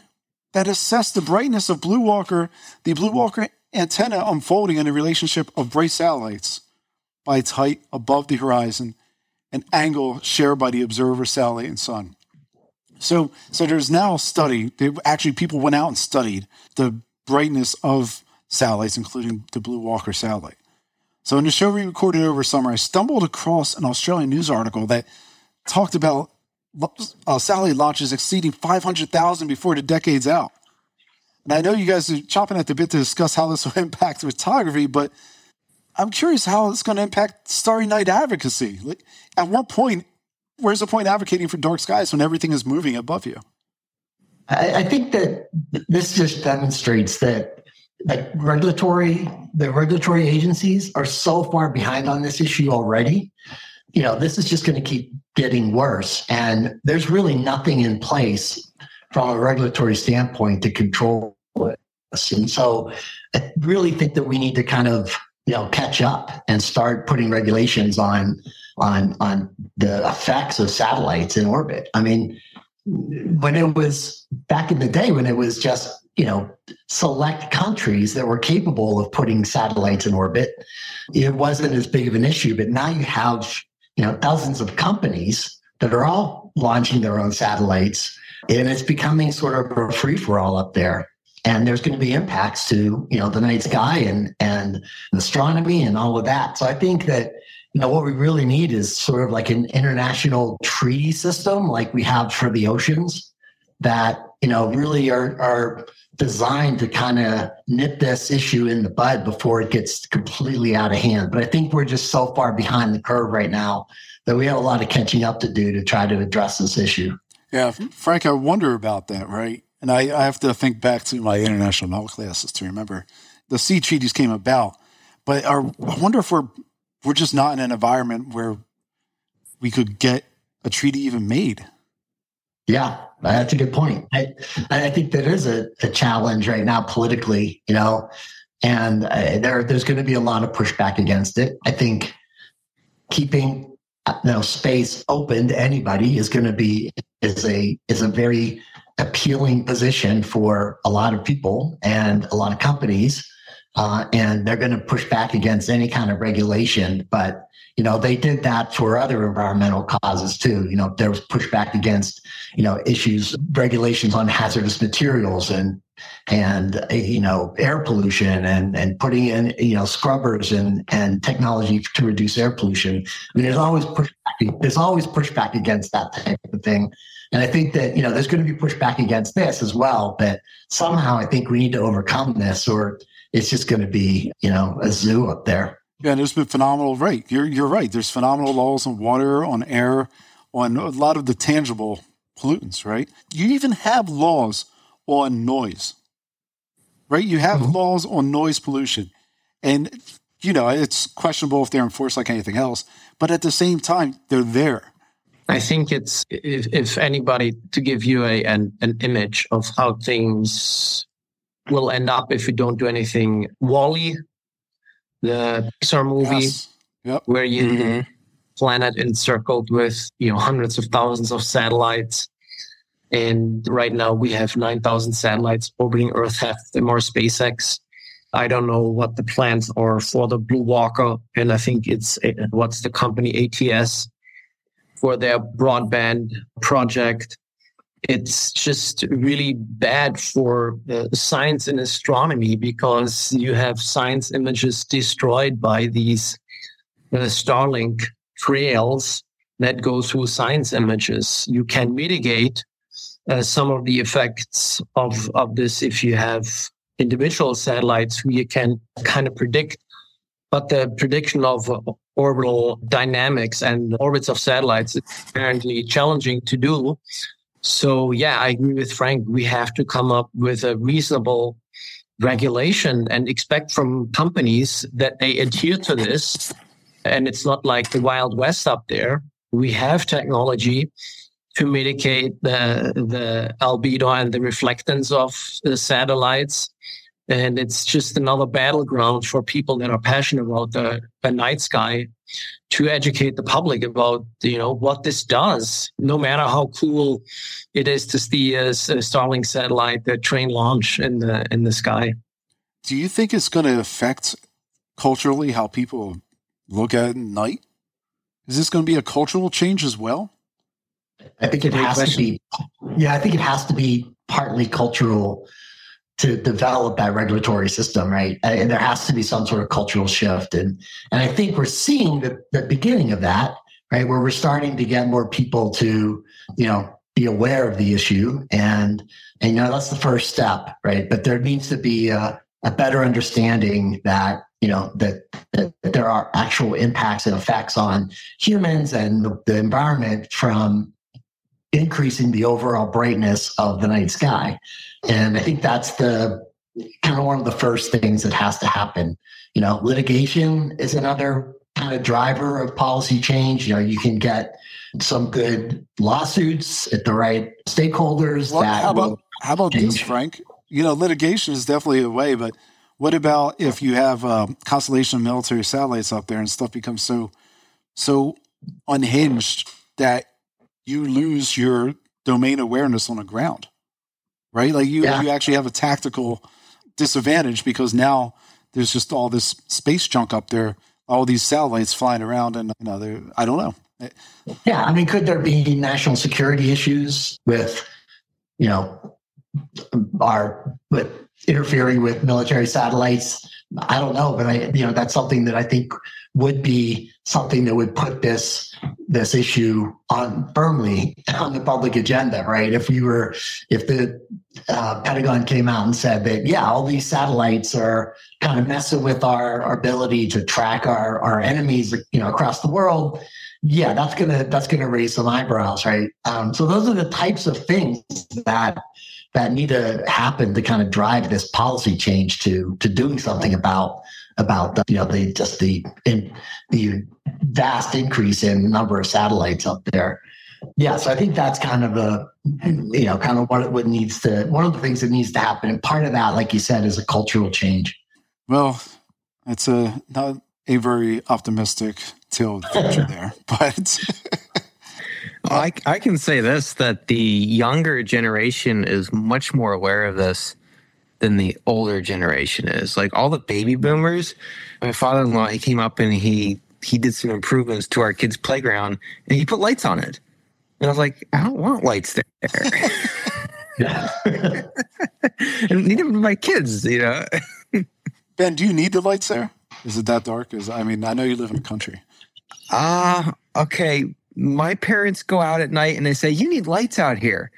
that assessed the brightness of Blue Walker, the Blue Walker antenna unfolding in the relationship of bright satellites by its height above the horizon and angle shared by the observer, satellite, and sun. So there's now a study. Actually, people went out and studied the brightness of satellites, including the Blue Walker satellite. So in the show we recorded over summer, I stumbled across an Australian news article that talked about satellite launches exceeding 500,000 before the decade's out. And I know you guys are chopping at the bit to discuss how this will impact photography, but I'm curious how it's going to impact Starry Night advocacy. Like, at what point, where's the point advocating for dark skies when everything is moving above you? I think that this just demonstrates that the regulatory agencies are so far behind on this issue already. You know, this is just going to keep getting worse. And there's really nothing in place from a regulatory standpoint to control it. And so I really think that we need to kind of, you know, catch up and start putting regulations on the effects of satellites in orbit. I mean, when it was back in the day, when it was just, you know, select countries that were capable of putting satellites in orbit, it wasn't as big of an issue. But now you have, you know, thousands of companies that are all launching their own satellites, and it's becoming sort of a free-for-all up there. And there's going to be impacts to, you know, the night sky and astronomy and all of that. So I think that, you know, what we really need is sort of like an international treaty system like we have for the oceans that, you know, really are designed to kind of nip this issue in the bud before it gets completely out of hand. But I think we're just so far behind the curve right now that we have a lot of catching up to do to try to address this issue. Yeah, Frank, I wonder about that, right? And I have to think back to my international law classes to remember the sea treaties came about. But I wonder if we're just not in an environment where we could get a treaty even made. Yeah, that's a good point. I think that is a challenge right now politically, you know, and there's going to be a lot of pushback against it. I think keeping, you know, space open to anybody is going to be is a very appealing position for a lot of people and a lot of companies. And they're going to push back against any kind of regulation. But, you know, they did that for other environmental causes, too. You know, there was pushback against, you know, issues, regulations on hazardous materials and you know, air pollution and putting in, you know, scrubbers and technology to reduce air pollution. I mean, there's always pushback against that type of thing. And I think that, you know, there's going to be pushback against this as well. But somehow I think we need to overcome this, or it's just going to be, you know, a zoo up there. Yeah, and there's been phenomenal, right? You're right. There's phenomenal laws on water, on air, on a lot of the tangible pollutants, right? You even have laws on noise, right? You have laws on noise pollution. And, you know, it's questionable if they're enforced like anything else. But at the same time, they're there. I think it's, if anybody, to give you an image of how things will end up if we don't do anything. WALL-E, the Pixar movie, yes. Yep. Where you planet encircled with, you know, hundreds of thousands of satellites, And right now we have 9,000 satellites orbiting Earth, half of them are SpaceX. I don't know what the plans are for the Blue Walker. And I think it's, what's the company, ATS, for their broadband project. It's just really bad for science and astronomy because you have science images destroyed by these Starlink trails that go through science images. You can mitigate some of the effects of this if you have individual satellites who you can kind of predict. But the prediction of orbital dynamics and orbits of satellites is apparently challenging to do. So, yeah, I agree with Frank. We have to come up with a reasonable regulation and expect from companies that they adhere to this. And it's not like the Wild West up there. We have technology to mitigate the albedo and the reflectance of the satellites. And it's just another battleground for people that are passionate about the night sky to educate the public about, you know, what this does, no matter how cool it is to see a Starlink satellite, the train launch in the sky. Do you think it's going to affect culturally how people look at night? Is this going to be a cultural change as well? I think it has to be. Yeah, I think it has to be partly cultural to develop that regulatory system, right? And there has to be some sort of cultural shift. And I think we're seeing the beginning of that, right? Where we're starting to get more people to, you know, be aware of the issue. And you know, that's the first step, right? But there needs to be a better understanding that, you know, that there are actual impacts and effects on humans and the environment from increasing the overall brightness of the night sky. And I think that's the kind of one of the first things that has to happen. You know, litigation is another kind of driver of policy change. You know, you can get some good lawsuits at the right stakeholders. Well, how about this, Frank? You know, litigation is definitely a way, but what about if you have constellation of military satellites up there and stuff becomes so unhinged that you lose your domain awareness on the ground, right? Like you actually have a tactical disadvantage because now there's just all this space junk up there, all these satellites flying around, and you know, I don't know. Yeah, I mean, could there be national security issues with, you know, with interfering with military satellites? I don't know, but that's something that I think would be something that would put this issue on firmly on the public agenda, right? If the Pentagon came out and said that, yeah, all these satellites are kind of messing with our ability to track our enemies, you know, across the world. Yeah, that's gonna raise some eyebrows, right? So those are the types of things that need to happen to kind of drive this policy change to doing something about the, you know, the vast increase in number of satellites up there. Yeah, so I think that's kind of one of the things that needs to happen. And part of that, like you said, is a cultural change. Well, it's not a very optimistic tale of the future there, but. I can say this, that the younger generation is much more aware of this than the older generation is. Like all the baby boomers, my father-in-law, he came up and he did some improvements to our kids' playground and he put lights on it. And I was like, I don't want lights there. And neither do my kids, you know. Ben, do you need the lights there? Is it that dark? I know you live in the country. Okay. My parents go out at night and they say, you need lights out here.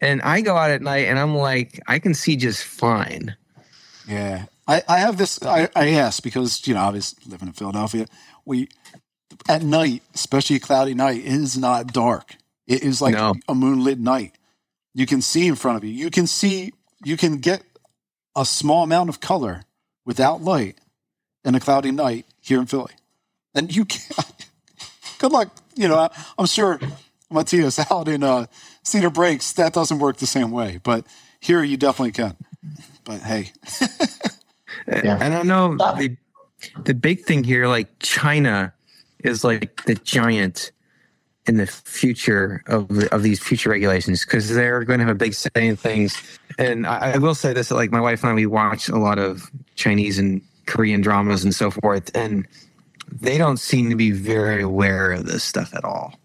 And I go out at night and I'm like, I can see just fine. Yeah. I have this, I ask because, you know, obviously living in Philadelphia, at night, especially a cloudy night, it is not dark. It is like a moonlit night. You can see in front of you. You can get a small amount of color without light in a cloudy night here in Philly. And you can't. Good luck. You know, I'm sure Matias out in Cedar Breaks, that doesn't work the same way. But here you definitely can. But hey. Yeah. And I know the big thing here, like China is like the giant in the future of these future regulations, because they're going to have a big say in things. And I will say this, like, my wife and I, we watch a lot of Chinese and Korean dramas and so forth, and they don't seem to be very aware of this stuff at all.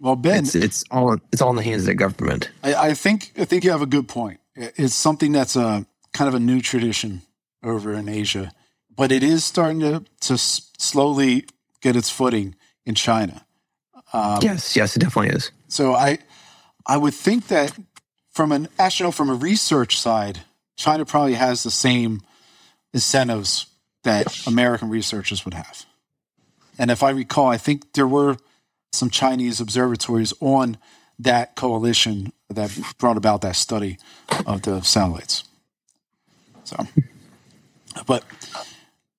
Well, Ben, it's all in the hands of the government. I think you have a good point. It's something that's a kind of a new tradition over in Asia, but it is starting to slowly get its footing in China. Yes, it definitely is. So I would think that from a research side, China probably has the same incentives that American researchers would have. And if I recall, I think there were some Chinese observatories on that coalition that brought about that study of the satellites. So, but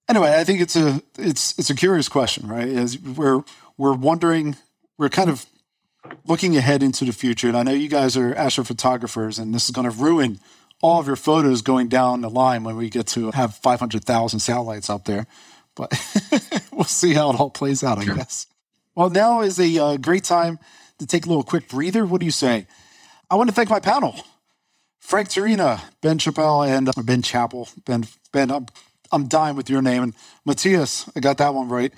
anyway, I think it's a curious question, right? As we're wondering. We're kind of looking ahead into the future, and I know you guys are astrophotographers, and this is going to ruin all of your photos going down the line when we get to have 500,000 satellites up there. But we'll see how it all plays out, I guess. Well, now is a great time to take a little quick breather. What do you say? I want to thank my panel, Frank Turina, Ben Chappell, and Ben Chappell. Ben, I'm dying with your name. And Matthias, I got that one right.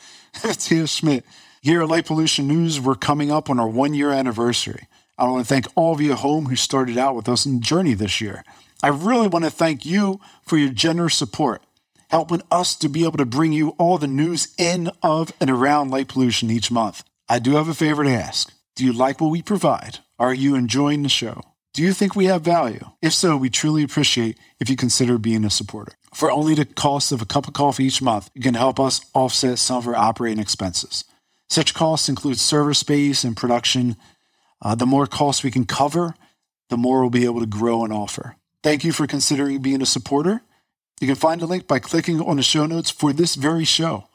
Matthias Schmidt. Here at Light Pollution News, we're coming up on our one-year anniversary. I want to thank all of you at home who started out with us in the journey this year. I really want to thank you for your generous support, helping us to be able to bring you all the news in, of, and around light pollution each month. I do have a favor to ask. Do you like what we provide? Are you enjoying the show? Do you think we have value? If so, we truly appreciate if you consider being a supporter. For only the cost of a cup of coffee each month, you can help us offset some of our operating expenses. Such costs include server space and production. The more costs we can cover, the more we'll be able to grow and offer. Thank you for considering being a supporter. You can find a link by clicking on the show notes for this very show.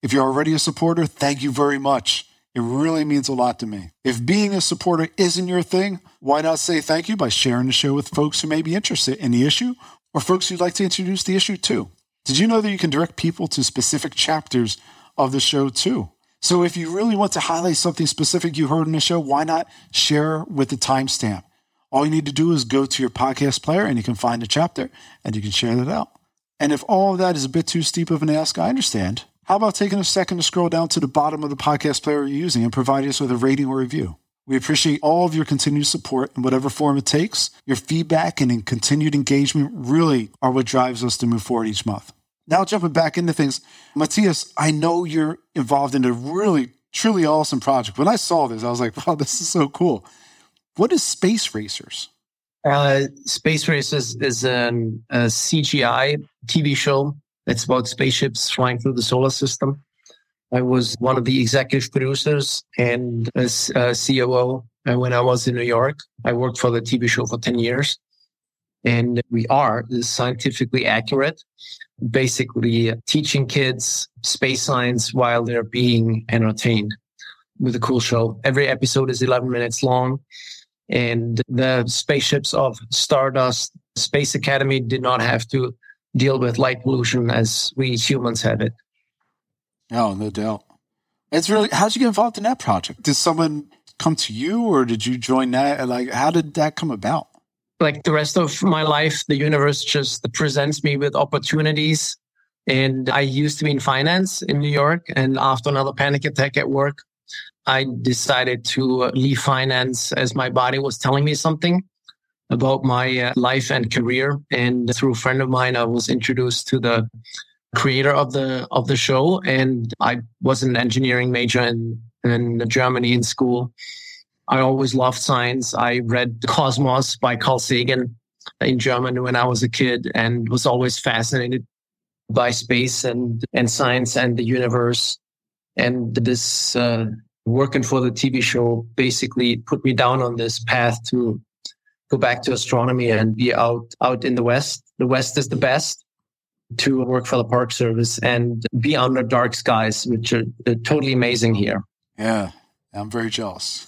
If you're already a supporter, thank you very much. It really means a lot to me. If being a supporter isn't your thing, why not say thank you by sharing the show with folks who may be interested in the issue or folks who'd like to introduce the issue to? Did you know that you can direct people to specific chapters of the show too? So if you really want to highlight something specific you heard in the show, why not share with the timestamp? All you need to do is go to your podcast player and you can find the chapter and you can share that out. And if all of that is a bit too steep of an ask, I understand. How about taking a second to scroll down to the bottom of the podcast player you're using and provide us with a rating or review? We appreciate all of your continued support in whatever form it takes. Your feedback and continued engagement really are what drives us to move forward each month. Now jumping back into things, Matthias, I know you're involved in a really, truly awesome project. When I saw this, I was like, wow, this is so cool. What is Space Racers? Space Racers is a CGI TV show that's about spaceships flying through the solar system. I was one of the executive producers and as COO when I was in New York. I worked for the TV show for 10 years. And we are scientifically accurate, basically teaching kids space science while they're being entertained with a cool show. Every episode is 11 minutes long. And the spaceships of Stardust Space Academy did not have to deal with light pollution as we humans have it. Oh, no doubt. It's really, how'd you get involved in that project? Did someone come to you or did you join that? Like, how did that come about? Like the rest of my life, the universe just presents me with opportunities. And I used to be in finance in New York. And after another panic attack at work, I decided to leave finance as my body was telling me something about my life and career. And through a friend of mine, I was introduced to the creator of the show. And I was an engineering major in Germany in school. I always loved science. I read Cosmos by Carl Sagan in German when I was a kid and was always fascinated by space and science and the universe. And this working for the TV show basically put me down on this path to go back to astronomy and be out in the West. The West is the best. To work for the Park Service and be under dark skies, which are totally amazing here. Yeah, I'm very jealous.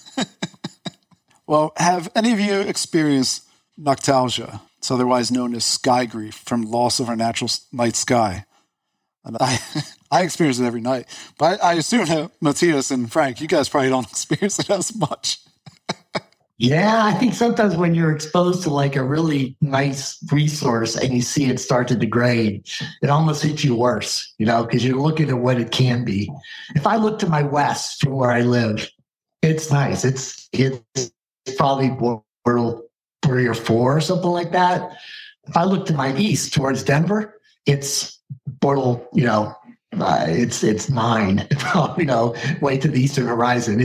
Well, have any of you experienced noctalgia? It's otherwise known as sky grief from loss of our natural night sky. And I experience it every night. But I assume that Matthias and Frank, you guys probably don't experience it as much. Yeah, I think sometimes when you're exposed to like a really nice resource and you see it start to degrade, it almost hits you worse, you know, because you're looking at what it can be. If I look to my west from where I live, it's nice. It's probably World 3 or 4 or something like that. If I look to my east towards Denver, it's Portal, you know, it's 9, you know, way to the eastern horizon.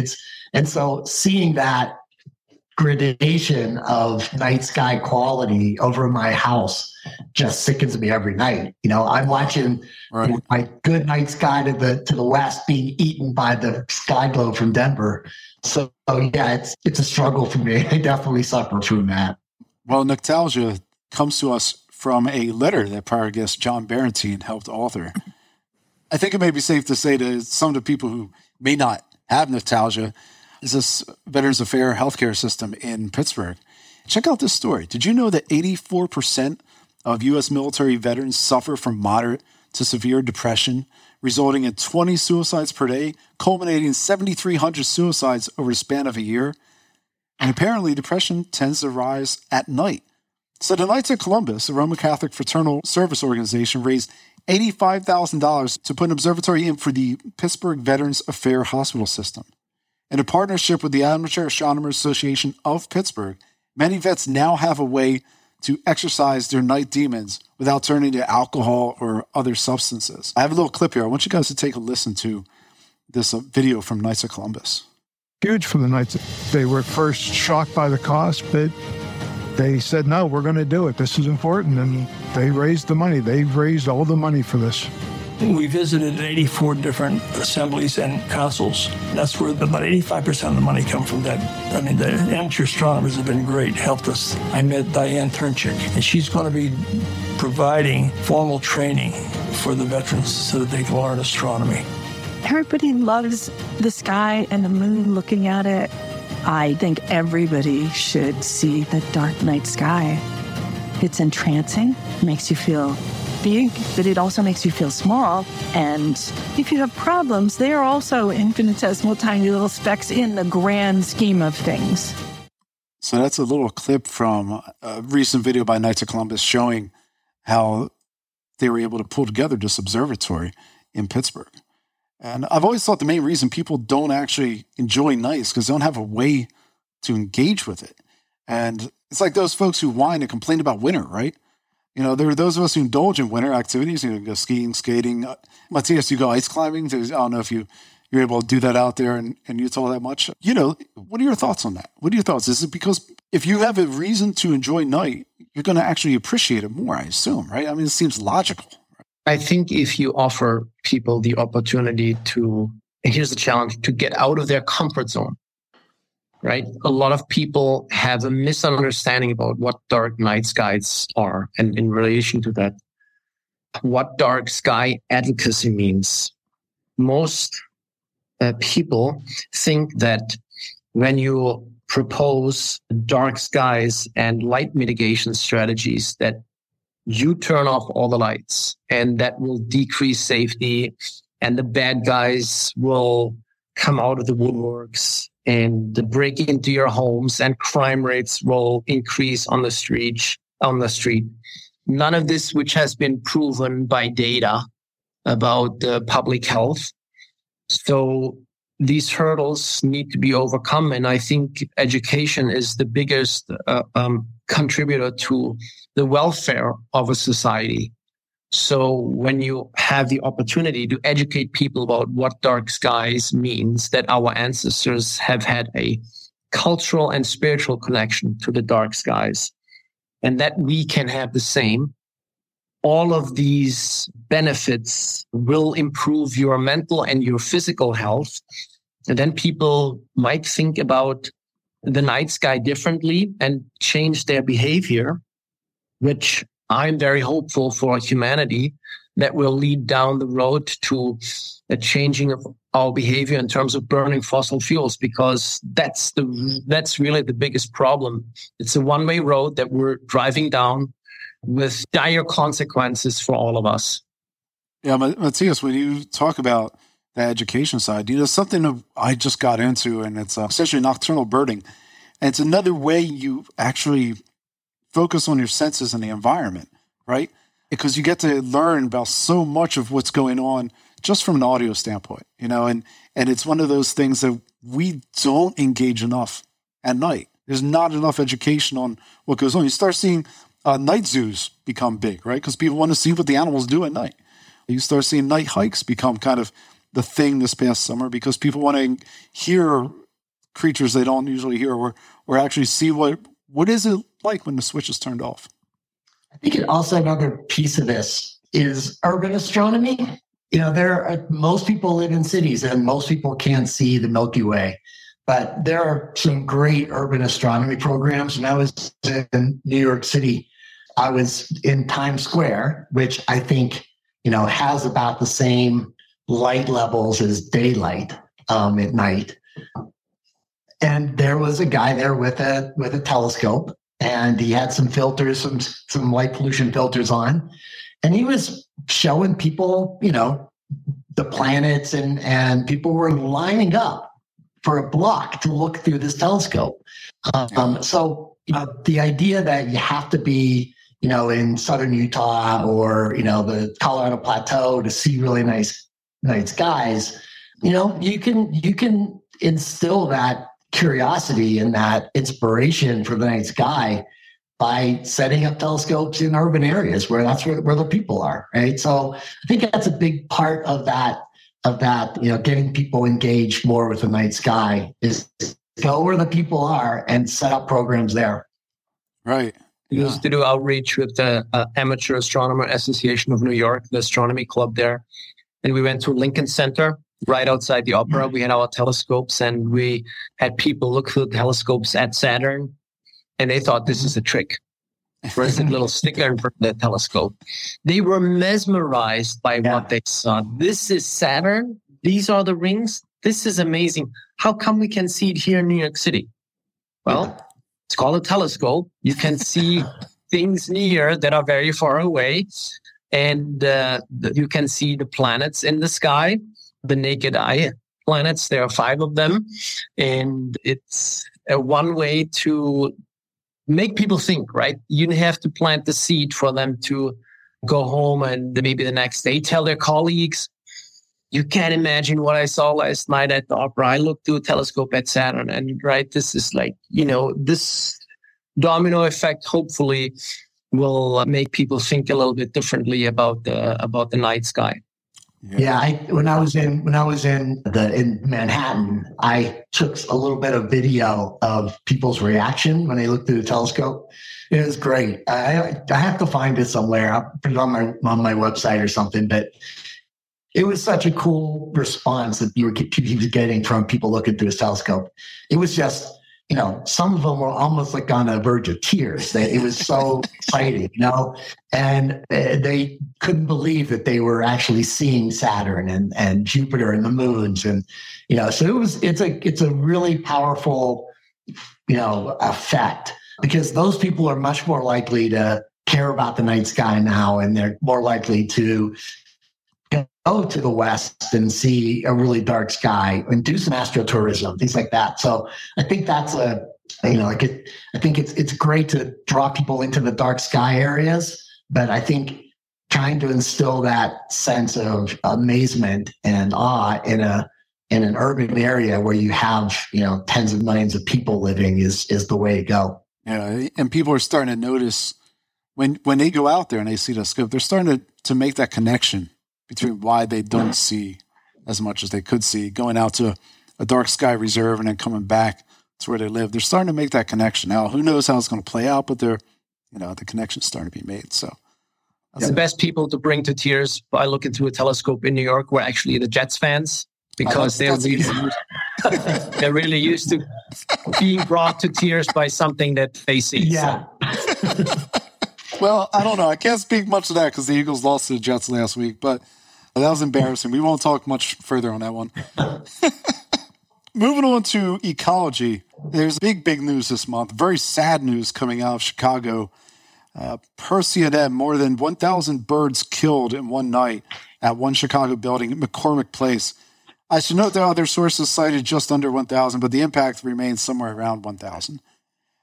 And so seeing that gradation of night sky quality over my house just sickens me every night. You know, I'm watching right. You know, my good night sky to the west being eaten by the sky glow from Denver. So yeah, it's a struggle for me. I definitely suffer from that. Well, Noctalgia comes to us from a letter that prior guest John Barentine helped author. I think it may be safe to say to some of the people who may not have Noctalgia, is this Veterans Affairs healthcare system in Pittsburgh. Check out this story. Did you know that 84% of U.S. military veterans suffer from moderate to severe depression, resulting in 20 suicides per day, culminating in 7,300 suicides over the span of a year? And apparently, depression tends to rise at night. So the Knights of Columbus, the Roman Catholic Fraternal Service Organization, raised $85,000 to put an observatory in for the Pittsburgh Veterans Affairs Hospital System. In a partnership with the Amateur Astronomers Association of Pittsburgh, many vets now have a way to exercise their night demons without turning to alcohol or other substances. I have a little clip here. I want you guys to take a listen to this video from Knights of Columbus. Huge for the Knights. They were first shocked by the cost, but they said, no, we're going to do it. This is important. And they raised the money. They've raised all the money for this. We visited 84 different assemblies and councils. That's where about 85% of the money come from that. I mean, the amateur astronomers have been great, helped us. I met Diane Turnchik, and she's going to be providing formal training for the veterans so that they can learn astronomy. Everybody loves the sky and the moon, looking at it. I think everybody should see the dark night sky. It's entrancing, makes you feel big, but it also makes you feel small. And if you have problems, they are also infinitesimal, tiny little specks in the grand scheme of things. So that's a little clip from a recent video by Knights of Columbus showing how they were able to pull together this observatory in Pittsburgh. And I've always thought the main reason people don't actually enjoy nights because they don't have a way to engage with it. And it's like those folks who whine and complain about winter, right? You know, there are those of us who indulge in winter activities. You know, go skiing, skating. Matthias, you go ice climbing. I don't know if you're able to do that out there in Utah that much. You know, what are your thoughts on that? What are your thoughts? Is it because if you have a reason to enjoy night, you're going to actually appreciate it more, I assume, right? I mean, it seems logical. I think if you offer people the opportunity to, and here's the challenge, to get out of their comfort zone, right? A lot of people have a misunderstanding about what dark night skies are. And in relation to that, what dark sky advocacy means. Most people think that when you propose dark skies and light mitigation strategies that you turn off all the lights and that will decrease safety and the bad guys will come out of the woodworks and break into your homes and crime rates will increase on the street. None of this, which has been proven by data about public health. So these hurdles need to be overcome. And I think education is the biggest contributor to the welfare of a society. So when you have the opportunity to educate people about what dark skies means, that our ancestors have had a cultural and spiritual connection to the dark skies, and that we can have the same, all of these benefits will improve your mental and your physical health. And then people might think about the night sky differently and change their behavior, which I'm very hopeful for humanity that will lead down the road to a changing of our behavior in terms of burning fossil fuels, because that's really the biggest problem. It's a one-way road that we're driving down with dire consequences for all of us. Yeah, Matthias, when you talk about the education side, something I just got into, and it's essentially nocturnal birding. And it's another way you actually focus on your senses and the environment, right? Because you get to learn about so much of what's going on just from an audio standpoint, and it's one of those things that we don't engage enough at night. There's not enough education on what goes on. You start seeing night zoos become big, right? Because people want to see what the animals do at night. You start seeing night hikes become kind of the thing this past summer because people want to hear creatures they don't usually hear or actually see what is it like when the switch is turned off. I think also another piece of this is urban astronomy. Most people live in cities and most people can't see the Milky Way, but there are some great urban astronomy programs. When I was in New York City, I was in Times Square, which I think, has about the same light levels as daylight at night. And there was a guy there with a telescope, and he had some filters, some light pollution filters on. And he was showing people, the planets, and people were lining up for a block to look through this telescope. The idea that you have to be, in southern Utah or, the Colorado Plateau to see really nice skies, you can instill that curiosity and that inspiration for the night sky by setting up telescopes in urban areas where the people are, right? So I think that's a big part of that, getting people engaged more with the night sky is go where the people are and set up programs there. Right. We used to do outreach with the Amateur Astronomer Association of New York, the astronomy club there. And we went to Lincoln Center, right outside the opera. Mm-hmm. We had our telescopes and we had people look through the telescopes at Saturn. And they thought this is a trick. There's a little sticker in front of the telescope. They were mesmerized by what they saw. This is Saturn. These are the rings. This is amazing. How come we can see it here in New York City? Well, it's called a telescope. You can see things near that are very far away. And you can see the planets in the sky, the naked eye planets. There are 5 of them. And it's one way to make people think, right? You have to plant the seed for them to go home and maybe the next day tell their colleagues, you can't imagine what I saw last night at the opera. I looked through a telescope at Saturn. And right, this is like, this domino effect hopefully will make people think a little bit differently about the night sky. Yeah, when I was in Manhattan, I took a little bit of video of people's reaction when they looked through the telescope. It was great. I have to find it somewhere. I'll put it on my website or something. But it was such a cool response that he was getting from people looking through his telescope. It was just, some of them were almost like on the verge of tears. It was so exciting, and they couldn't believe that they were actually seeing Saturn and Jupiter and the moons. And, so it's a really powerful, effect because those people are much more likely to care about the night sky now. And they're more likely to go to the West and see a really dark sky and do some astrotourism, things like that. So I think that's I think it's great to draw people into the dark sky areas, but I think trying to instill that sense of amazement and awe in an urban area where you have, tens of millions of people living is the way to go. Yeah. And people are starting to notice when they go out there and they see the scope, they're starting to make that connection between why they don't see as much as they could see, going out to a dark sky reserve and then coming back to where they live. They're starting to make that connection. Now, who knows how it's going to play out, but they're, the connection's starting to be made. So the best people to bring to tears by looking through a telescope in New York were actually the Jets fans because they're really used to being brought to tears by something that they see. Yeah. So. Well, I don't know. I can't speak much to that because the Eagles lost to the Jets last week, but that was embarrassing. We won't talk much further on that one. Moving on to ecology, there's big news this month. Very sad news coming out of Chicago. Per CNN, more than 1,000 birds killed in one night at one Chicago building at McCormick Place. I should note that other sources cited just under 1,000, but the impact remains somewhere around 1,000.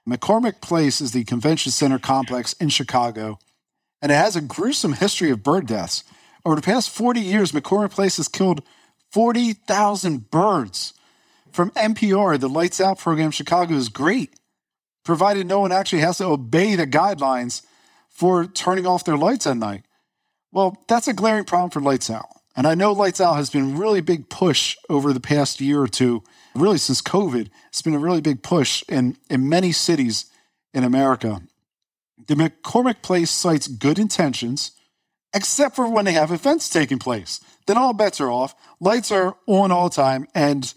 McCormick Place is the convention center complex in Chicago, and it has a gruesome history of bird deaths. Over the past 40 years, McCormick Place has killed 40,000 birds. From NPR, the Lights Out program, Chicago is great, provided no one actually has to obey the guidelines for turning off their lights at night. Well, that's a glaring problem for Lights Out. And I know Lights Out has been a really big push over the past year or two, really since COVID. It's been a really big push in many cities in America. The McCormick Place cites good intentions, except for when they have events taking place. Then all bets are off. Lights are on all the time, and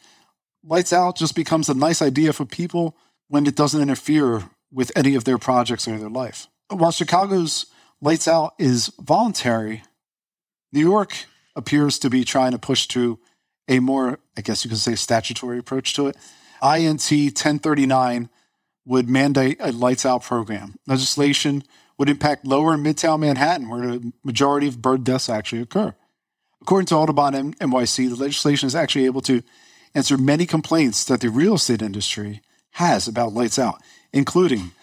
Lights Out just becomes a nice idea for people when it doesn't interfere with any of their projects or their life. While Chicago's Lights Out is voluntary, New York appears to be trying to push to a more, I guess you could say, statutory approach to it. INT 1039 would mandate a Lights Out program. Legislation would impact lower and midtown Manhattan, where the majority of bird deaths actually occur. According to Audubon NYC, the legislation is actually able to answer many complaints that the real estate industry has about Lights Out, including,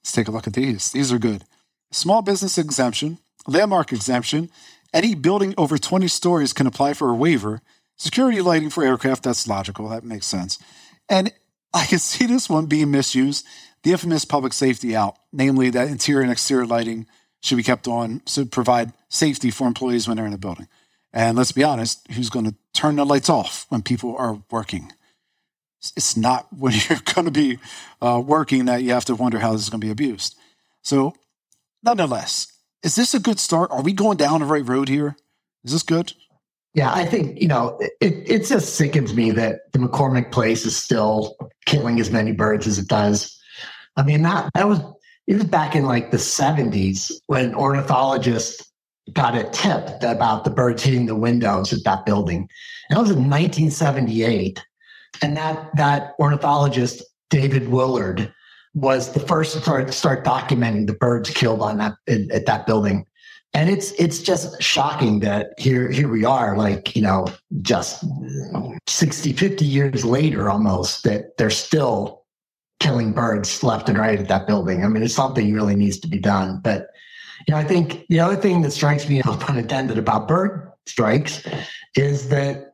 let's take a look at these. These are good. Small business exemption, landmark exemption. Any building over 20 stories can apply for a waiver. Security lighting for aircraft, that's logical. That makes sense. And I can see this one being misused. The infamous public safety out, namely that interior and exterior lighting should be kept on to provide safety for employees when they're in a building. And let's be honest, who's going to turn the lights off when people are working? It's not when you're going to be working that you have to wonder how this is going to be abused. So nonetheless, is this a good start? Are we going down the right road here? Is this good? Yeah, I think, it just sickens me that the McCormick Place is still killing as many birds as it does. I mean, it was back in like the 70s when ornithologists got a tip about the birds hitting the windows at that building. And that was in 1978. And that ornithologist, David Willard, was the first to start documenting the birds killed on at that building. And it's just shocking that here we are, like, just 50 years later almost, that they're still killing birds left and right at that building. I mean, it's something really needs to be done. But, I think the other thing that strikes me, no pun intended, about bird strikes is that,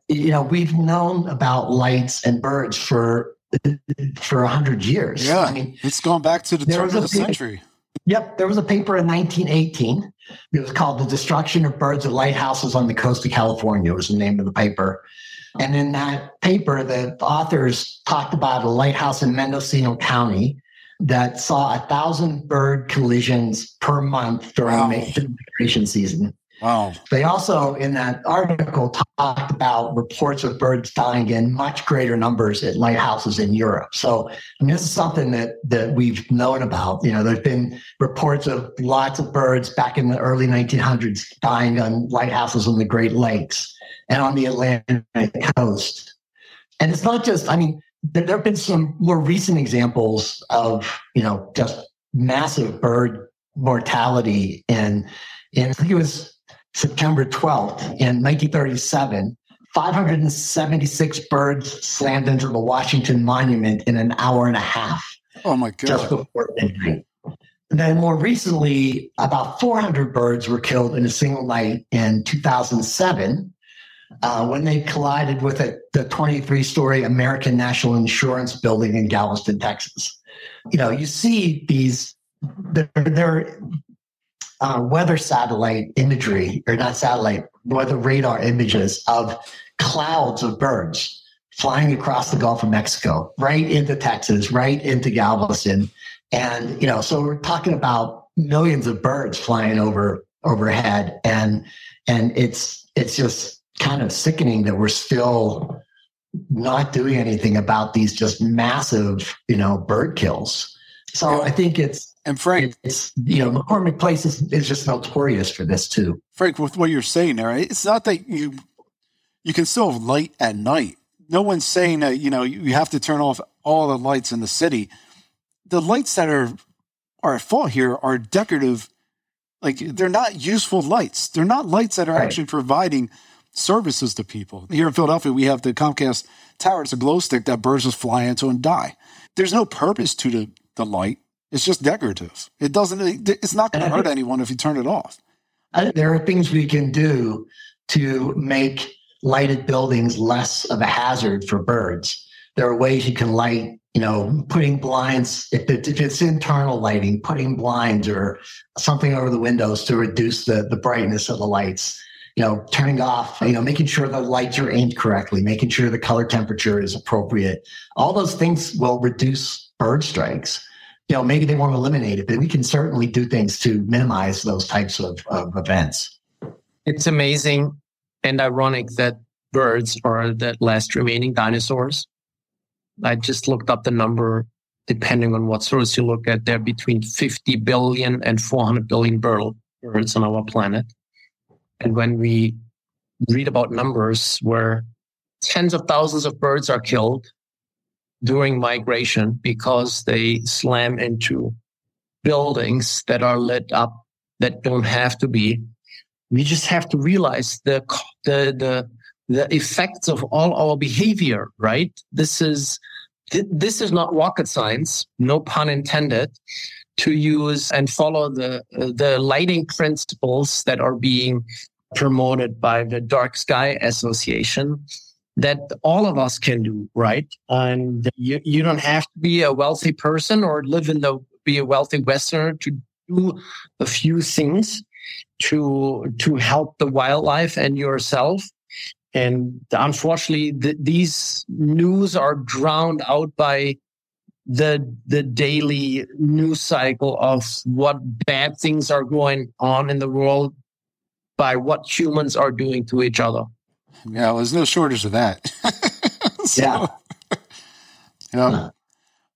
we've known about lights and birds for 100 years. Yeah, I mean, it's gone back to the turn of the century. Yep, there was a paper in 1918. It was called "The Destruction of Birds at Lighthouses on the Coast of California." Was the name of the paper, and in that paper, the authors talked about a lighthouse in Mendocino County that saw 1,000 bird collisions per month during the migration season. Wow. They also, in that article, talked about reports of birds dying in much greater numbers at lighthouses in Europe. So, this is something that we've known about. There's been reports of lots of birds back in the early 1900s dying on lighthouses on the Great Lakes and on the Atlantic coast. And it's not just, there have been some more recent examples of, just massive bird mortality. And I think it was September 12th in 1937, 576 birds slammed into the Washington Monument in an hour and a half. Oh, my God. Just before midnight. And then more recently, about 400 birds were killed in a single night in 2007 when they collided with the 23-story American National Insurance building in Galveston, Texas. You see these, they're weather satellite imagery, or not satellite, weather radar images of clouds of birds flying across the Gulf of Mexico, right into Texas, right into Galveston. And, so we're talking about millions of birds flying overhead. And it's just kind of sickening that we're still not doing anything about these just massive, bird kills. So I think it's, and Frank, it's, McCormick Place is just notorious for this too. Frank, with what you're saying there, it's not that you can still have light at night. No one's saying that, you have to turn off all the lights in the city. The lights that are at fault here are decorative Like, they're not useful lights. They're not lights that are actually providing services to people. Here in Philadelphia, we have the Comcast Tower. It's a glow stick that birds just fly into and die. There's no purpose to the light. It's just decorative. It doesn't. It's not going to hurt anyone if you turn it off. There are things we can do to make lighted buildings less of a hazard for birds. There are ways you can light, putting blinds, if it's internal lighting, putting blinds or something over the windows to reduce the brightness of the lights, turning off, making sure the lights are aimed correctly, making sure the color temperature is appropriate. All those things will reduce bird strikes. Maybe they won't eliminate it, but we can certainly do things to minimize those types of events. It's amazing and ironic that birds are the last remaining dinosaurs. I just looked up the number. Depending on what source you look at, there are between 50 billion and 400 billion birds on our planet. And when we read about numbers where tens of thousands of birds are killed during migration because they slam into buildings that are lit up that don't have to be, we just have to realize the effects of all our behavior, right? This is not rocket science, no pun intended, to use and follow the lighting principles that are being promoted by the Dark Sky Association that all of us can do, right? And you don't have to be a wealthy person or be a wealthy Westerner to do a few things to help the wildlife and yourself. And unfortunately, these news are drowned out by the daily news cycle of what bad things are going on in the world by what humans are doing to each other. Yeah, well, there's no shortage of that.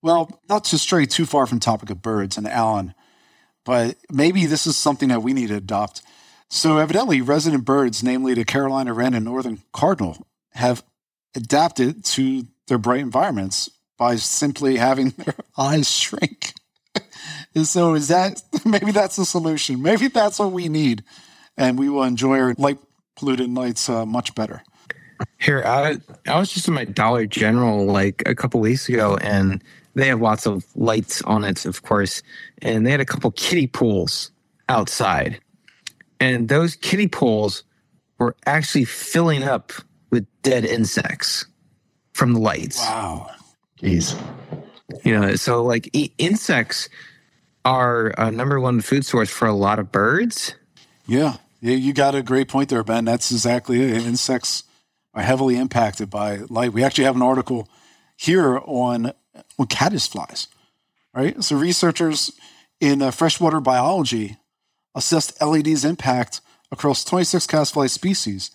Well, not to stray too far from the topic of birds and Alan, but maybe this is something that we need to adopt. So evidently, resident birds, namely the Carolina wren and northern cardinal, have adapted to their bright environments by simply having their eyes shrink. And so maybe that's the solution. Maybe that's what we need. And we will enjoy our light-polluted nights much better. Here, I was just in my Dollar General a couple weeks ago, and they have lots of lights on it, of course. And they had a couple kiddie pools outside. And those kiddie pools were actually filling up with dead insects from the lights. Wow. Jeez. So insects are a number one food source for a lot of birds. Yeah, you got a great point there, Ben. That's exactly it. Insects are heavily impacted by light. We actually have an article here on caddisflies, right? So researchers in freshwater biology assessed LED's impact across 26 caddisfly species.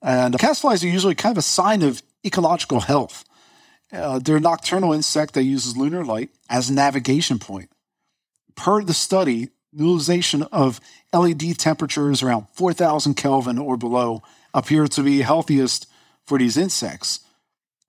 And caddisflies are usually kind of a sign of ecological health. They're a nocturnal insect that uses lunar light as a navigation point. Per the study, utilization of LED temperatures around 4,000 Kelvin or below appear to be healthiest for these insects,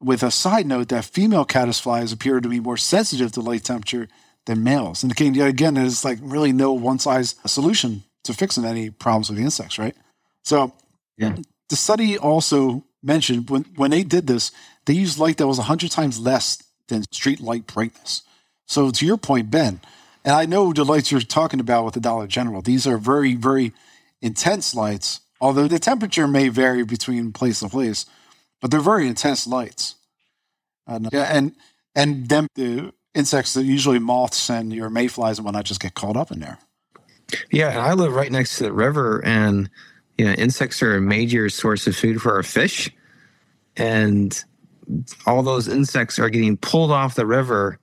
with a side note that female caddisflies appear to be more sensitive to light temperature than males. And again, there's really no one-size solution to fixing any problems with the insects, right? So the study also mentioned when they did this, they used light that was 100 times less than street light brightness. So to your point, Ben, and I know the lights you're talking about with the Dollar General, these are very, very intense lights, although the temperature may vary between place to place, but they're very intense lights. And then the insects that usually moths and your mayflies and whatnot just get caught up in there. Yeah, and I live right next to the river, and insects are a major source of food for our fish, and all those insects are getting pulled off the river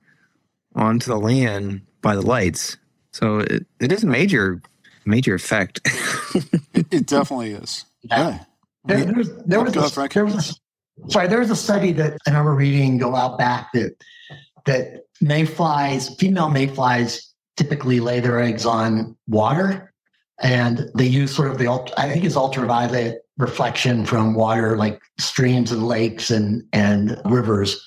onto the land by the lights. So it is a major effect. It definitely is. Yeah. There was a study that I remember reading go out back that mayflies, female mayflies, typically lay their eggs on water, and they use sort of ultraviolet reflection from water, like streams and lakes and rivers,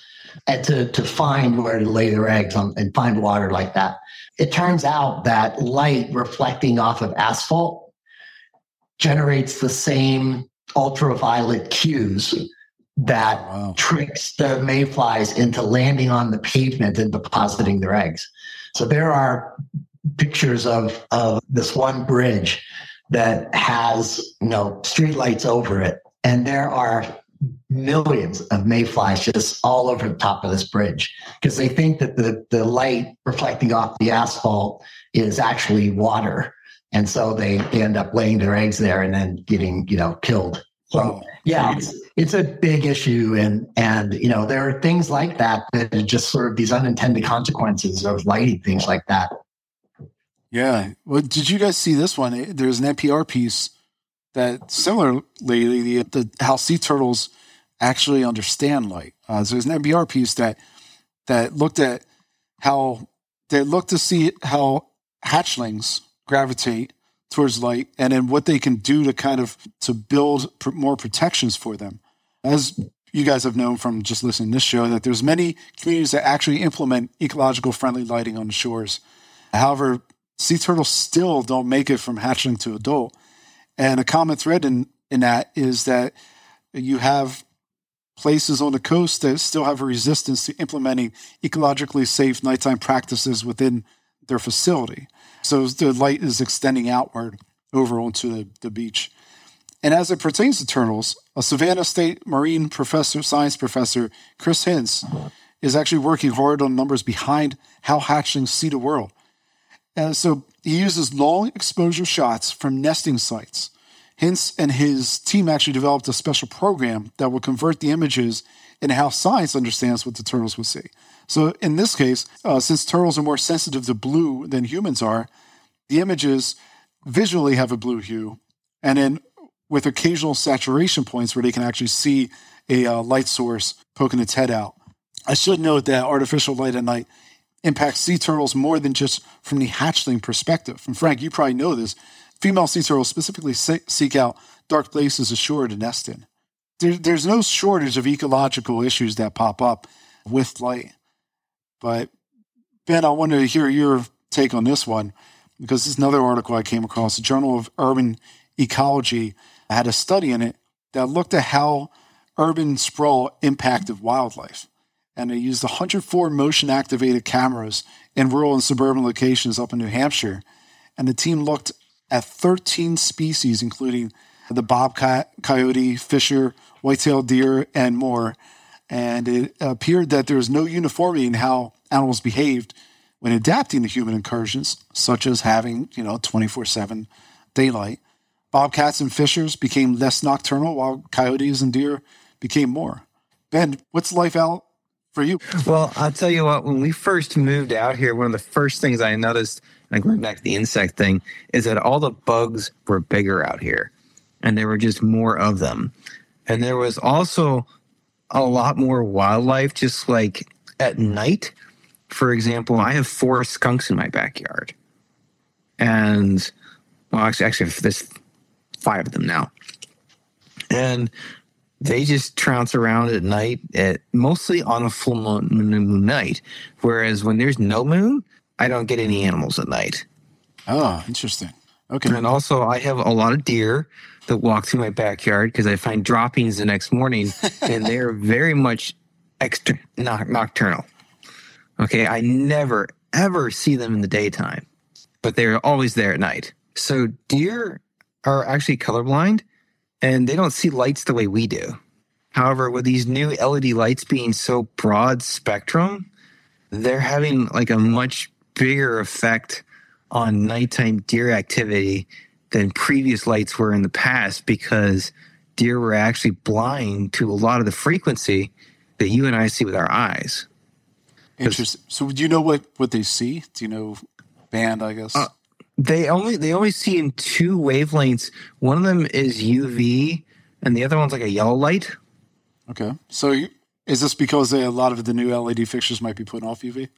to find where to lay their eggs on, and find water like that. It turns out that light reflecting off of asphalt generates the same ultraviolet cues that tricks the mayflies into landing on the pavement and depositing their eggs. So there are pictures of this one bridge that has streetlights over it, and there are millions of mayflies just all over the top of this bridge because they think that the light reflecting off the asphalt is actually water. And so they end up laying their eggs there and then getting, killed. So yeah, it's a big issue. And there are things like that are just sort of these unintended consequences of lighting things like that. Yeah. Well, did you guys see this one? There's an NPR piece that similarly, how sea turtles actually understand light. So there's an NPR piece that looked at how they looked to see how hatchlings gravitate towards light, and then what they can do to kind of to build more protections for them. As you guys have known from just listening to this show, that there's many communities that actually implement ecological friendly lighting on the shores. However, sea turtles still don't make it from hatchling to adult. And a common thread in that is that you have places on the coast that still have a resistance to implementing ecologically safe nighttime practices within their facility. So the light is extending outward over onto the beach. And as it pertains to turtles, a Savannah State Marine science professor, Chris Hintz, is actually working hard on numbers behind how hatchlings see the world. And so he uses long exposure shots from nesting sites. Hintz and his team actually developed a special program that will convert the images into how science understands what the turtles will see. So in this case, since turtles are more sensitive to blue than humans are, the images visually have a blue hue, and then with occasional saturation points where they can actually see a light source poking its head out. I should note that artificial light at night impacts sea turtles more than just from the hatchling perspective. And Frank, you probably know this. Female sea turtles specifically seek out dark places ashore to nest in. There's no shortage of ecological issues that pop up with light. But Ben, I wanted to hear your take on this one, because this is another article I came across. The Journal of Urban Ecology had a study in it that looked at how urban sprawl impacted wildlife. And they used 104 motion-activated cameras in rural and suburban locations up in New Hampshire. And the team looked at 13 species, including the bobcat, coyote, fisher, white-tailed deer, and more. And it appeared that there was no uniformity in how animals behaved when adapting to human incursions, such as having, 24/7 daylight. Bobcats and fishers became less nocturnal, while coyotes and deer became more. Ben, what's life out for you? Well, I'll tell you what, when we first moved out here, one of the first things I noticed, and going back to the insect thing, is that all the bugs were bigger out here, and there were just more of them. And there was also a lot more wildlife, just like at night. For example, I have 4 skunks in my backyard. And, well, actually there's 5 of them now. And they just trounce around at night, mostly on a full moon night. Whereas when there's no moon, I don't get any animals at night. Oh, interesting. Okay. And also I have a lot of deer that walk through my backyard because I find droppings the next morning, and they're very much nocturnal. Okay, I never, ever see them in the daytime, but they're always there at night. So deer are actually colorblind, and they don't see lights the way we do. However, with these new LED lights being so broad spectrum, they're having like a much bigger effect on nighttime deer activity than previous lights were in the past, because deer were actually blind to a lot of the frequency that you and I see with our eyes. Interesting. So do you know what they see? Do you know band, I guess? They only see in 2 wavelengths. One of them is UV, and the other one's like a yellow light. Okay. So is this because a lot of the new LED fixtures might be putting off UV?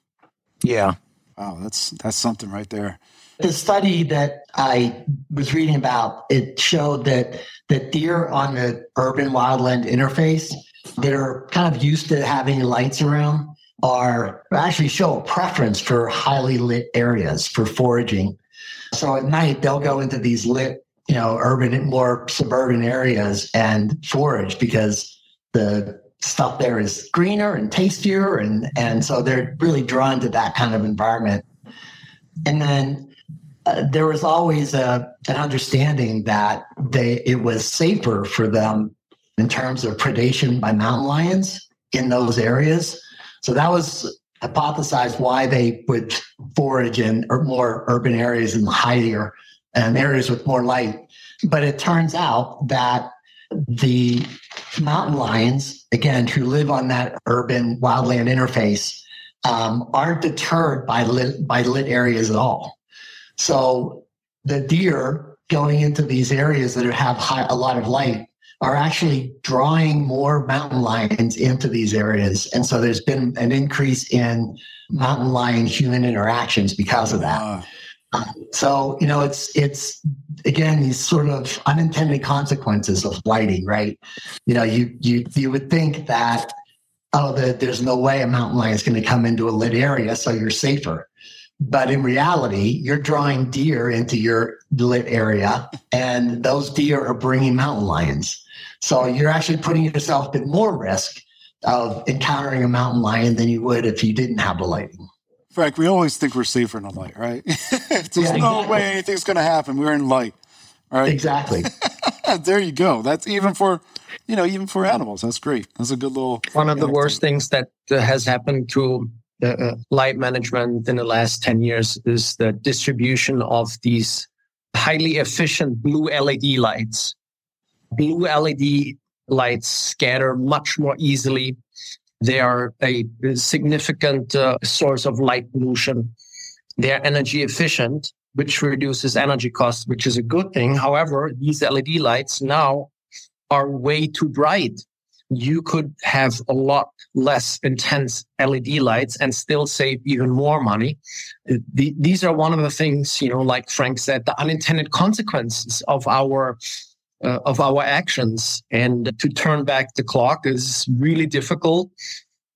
Yeah. Wow, that's something right there. The study that I was reading about, it showed that deer on the urban wildland interface that are kind of used to having lights around are actually show a preference for highly lit areas for foraging. So at night, they'll go into these lit, urban and more suburban areas and forage because the stuff there is greener and tastier. And so they're really drawn to that kind of environment. And then there was always an understanding that it was safer for them in terms of predation by mountain lions in those areas. So that was hypothesized why they would forage in more urban areas and higher and areas with more light. But it turns out that the mountain lions, again, who live on that urban wildland interface, aren't deterred by lit areas at all. So the deer going into these areas that have a lot of light are actually drawing more mountain lions into these areas. And so there's been an increase in mountain lion human interactions because of that. Wow. So, it's again, these sort of unintended consequences of lighting, right? You would think that, there's no way a mountain lion is going to come into a lit area, so you're safer. But in reality, you're drawing deer into your lit area, and those deer are bringing mountain lions. So you're actually putting yourself at more risk of encountering a mountain lion than you would if you didn't have the lighting. Frank, we always think we're safer in the light, right? There's no way anything's going to happen. We're in light, all right? Exactly. There you go. That's even for animals. That's great. That's a good little... One of the worst things that has happened to light management in the last 10 years is the distribution of these highly efficient blue LED lights. Blue LED lights scatter much more easily. They are a significant source of light pollution. They are energy efficient, which reduces energy costs, which is a good thing. However, these LED lights now are way too bright. You could have a lot less intense LED lights and still save even more money. These are one of the things, like Frank said, the unintended consequences of our actions. And to turn back the clock is really difficult.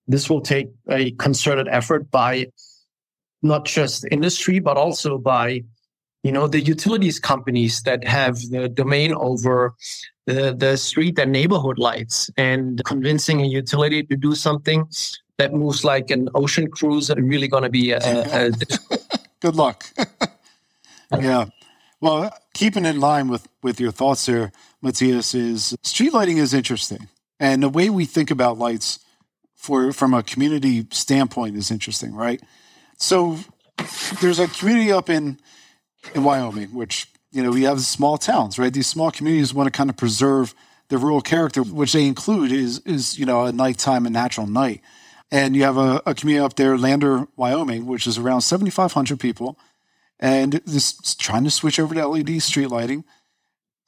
This will take a concerted effort by not just industry, but also by the utilities companies that have the domain over the street and neighborhood lights, and convincing a utility to do something that moves like an ocean cruiser is really going to be a good luck. Yeah. Well, keeping in line with your thoughts here, Matthias, is street lighting is interesting. And the way we think about lights from a community standpoint is interesting, right? So there's a community up in Wyoming, which, we have small towns, right? These small communities want to kind of preserve the rural character, which they include is a nighttime and natural night. And you have a community up there, Lander, Wyoming, which is around 7,500 people. And this is trying to switch over to LED street lighting.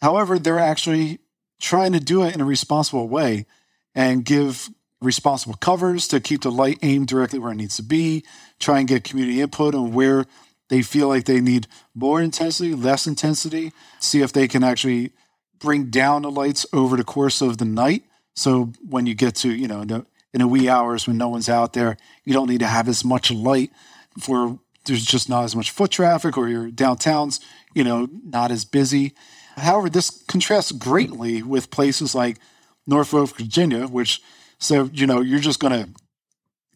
However, they're actually trying to do it in a responsible way and give responsible covers to keep the light aimed directly where it needs to be, try and get community input on where they feel like they need more intensity, less intensity, see if they can actually bring down the lights over the course of the night. So when you get to, in the wee hours when no one's out there, you don't need to have as much light for there's just not as much foot traffic, or your downtown's, not as busy. However, this contrasts greatly with places like Norfolk, Virginia, which, you're just going to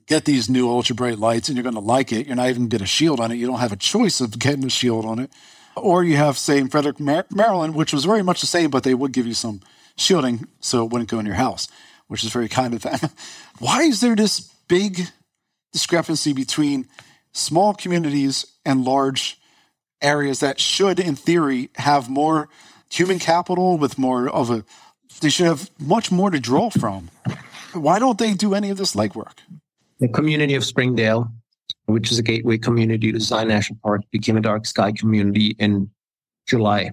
get these new ultra-bright lights and you're going to like it. You're not even get a shield on it. You don't have a choice of getting a shield on it. Or you have, say, in Frederick, Maryland, which was very much the same, but they would give you some shielding so it wouldn't go in your house, which is very kind of them. Why is there this big discrepancy between small communities and large areas that should, in theory, have more human capital with more of they should have much more to draw from? Why don't they do any of this legwork? The community of Springdale, which is a gateway community to Zion National Park, became a dark sky community in July.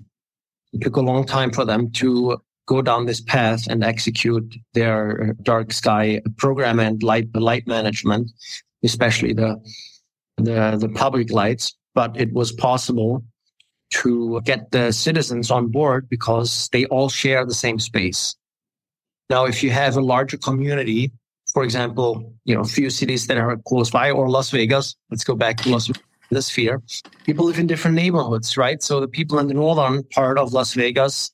It took a long time for them to go down this path and execute their dark sky program and light management, especially the public lights, but it was possible to get the citizens on board because they all share the same space. Now, if you have a larger community, for example, a few cities that are close by, or Las Vegas, let's go back to Las Vegas, the sphere, people live in different neighborhoods, right? So the people in the northern part of Las Vegas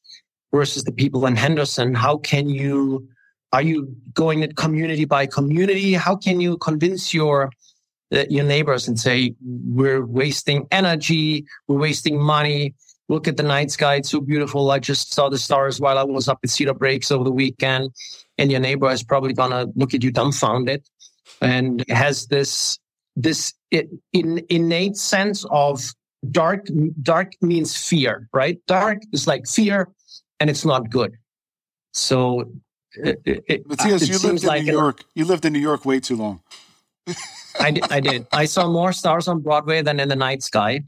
versus the people in Henderson, are you going at community by community? How can you convince your neighbors and say, we're wasting energy, we're wasting money, look at the night sky, it's so beautiful, I just saw the stars while I was up at Cedar Breaks over the weekend, and your neighbor is probably going to look at you dumbfounded and has this innate sense of dark means fear, right? Dark is like fear, and it's not good. So you lived in New York way too long. I did. I saw more stars on Broadway than in the night sky,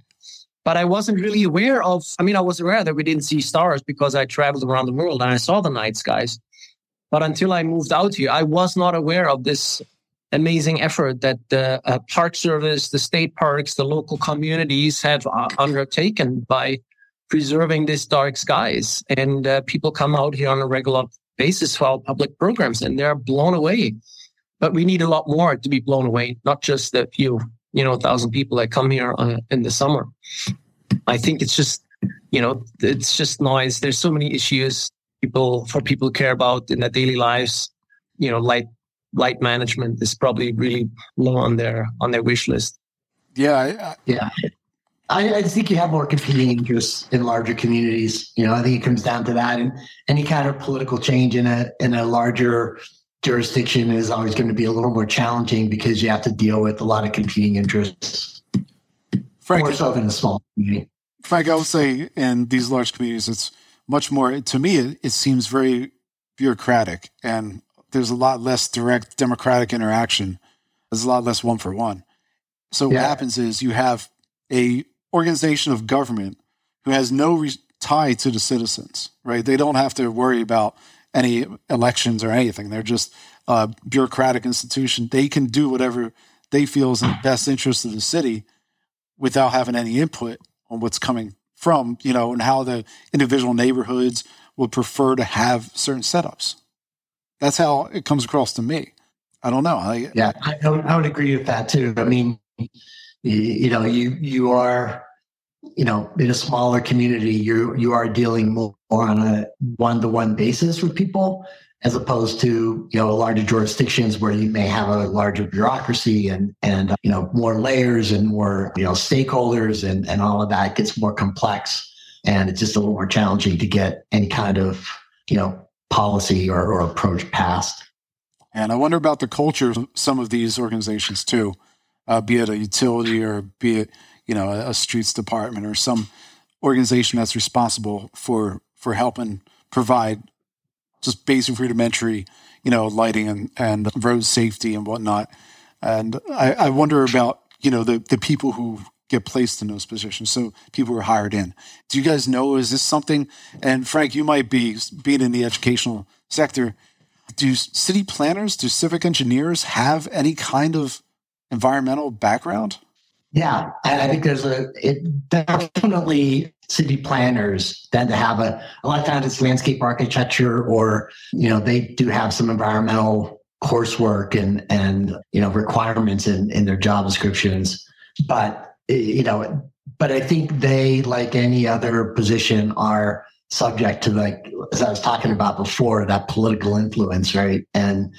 but I wasn't really aware of, I was aware that we didn't see stars because I traveled around the world and I saw the night skies. But until I moved out here, I was not aware of this amazing effort that the Park Service, the state parks, the local communities have undertaken by preserving these dark skies. And people come out here on a regular basis for our public programs, and they're blown away. But we need a lot more to be blown away, not just the few, 1,000 people that come here in the summer. I think it's just noise. There's so many issues people care about in their daily lives. Light management is probably really low on their wish list. Yeah. I think you have more competing interests in larger communities. I think it comes down to that, and any kind of political change in a larger jurisdiction is always going to be a little more challenging because you have to deal with a lot of competing interests. Frank, more so than a small community. Frank, I would say in these large communities, it's much more. To me, it seems very bureaucratic, and there's a lot less direct democratic interaction. There's a lot less one-for-one. So what happens is you have a organization of government who has no tie to the citizens, right? They don't have to worry about any elections or anything. They're just a bureaucratic institution. They can do whatever they feel is in the best interest of the city without having any input on what's coming from, and how the individual neighborhoods would prefer to have certain setups. That's how it comes across to me. I don't know. I would agree with that too. You are, in a smaller community, you are dealing more on a one-to-one basis with people as opposed to, larger jurisdictions where you may have a larger bureaucracy and more layers and more, stakeholders and all of that. It gets more complex, and it's just a little more challenging to get any kind of, policy or approach passed. And I wonder about the culture of some of these organizations too, be it a utility or be it, a streets department or some organization that's responsible for helping provide just basic rudimentary, lighting and road safety and whatnot. And I wonder about, the people who get placed in those positions. So people are hired in. Do you guys know, is this something, and Frank, you might be being in the educational sector, do city planners, do civic engineers have any kind of environmental background? Yeah, I think definitely city planners tend to have a lot of times it's landscape architecture or, they do have some environmental coursework and requirements in their job descriptions. But I think they, like any other position, are subject to, like, as I was talking about before, that political influence, right? And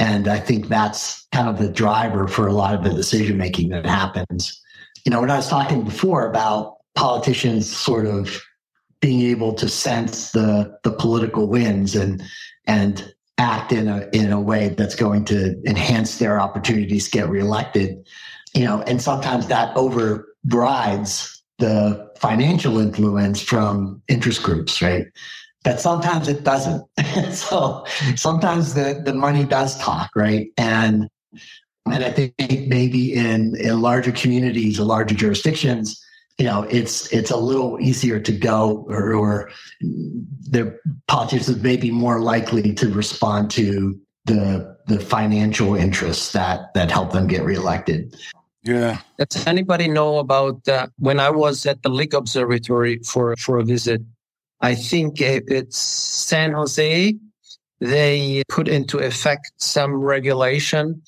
I think that's kind of the driver for a lot of the decision-making that happens. When I was talking before about politicians sort of being able to sense the political winds and act in a way that's going to enhance their opportunities to get reelected, and sometimes that overrides the financial influence from interest groups, right? But sometimes it doesn't. So sometimes the money does talk, right? And I think maybe in larger communities or larger jurisdictions, it's a little easier to go, or their politicians may be more likely to respond to the financial interests that help them get reelected. Yeah. Does anybody know about when I was at the Lick Observatory for a visit? I think it's San Jose They put into effect some regulation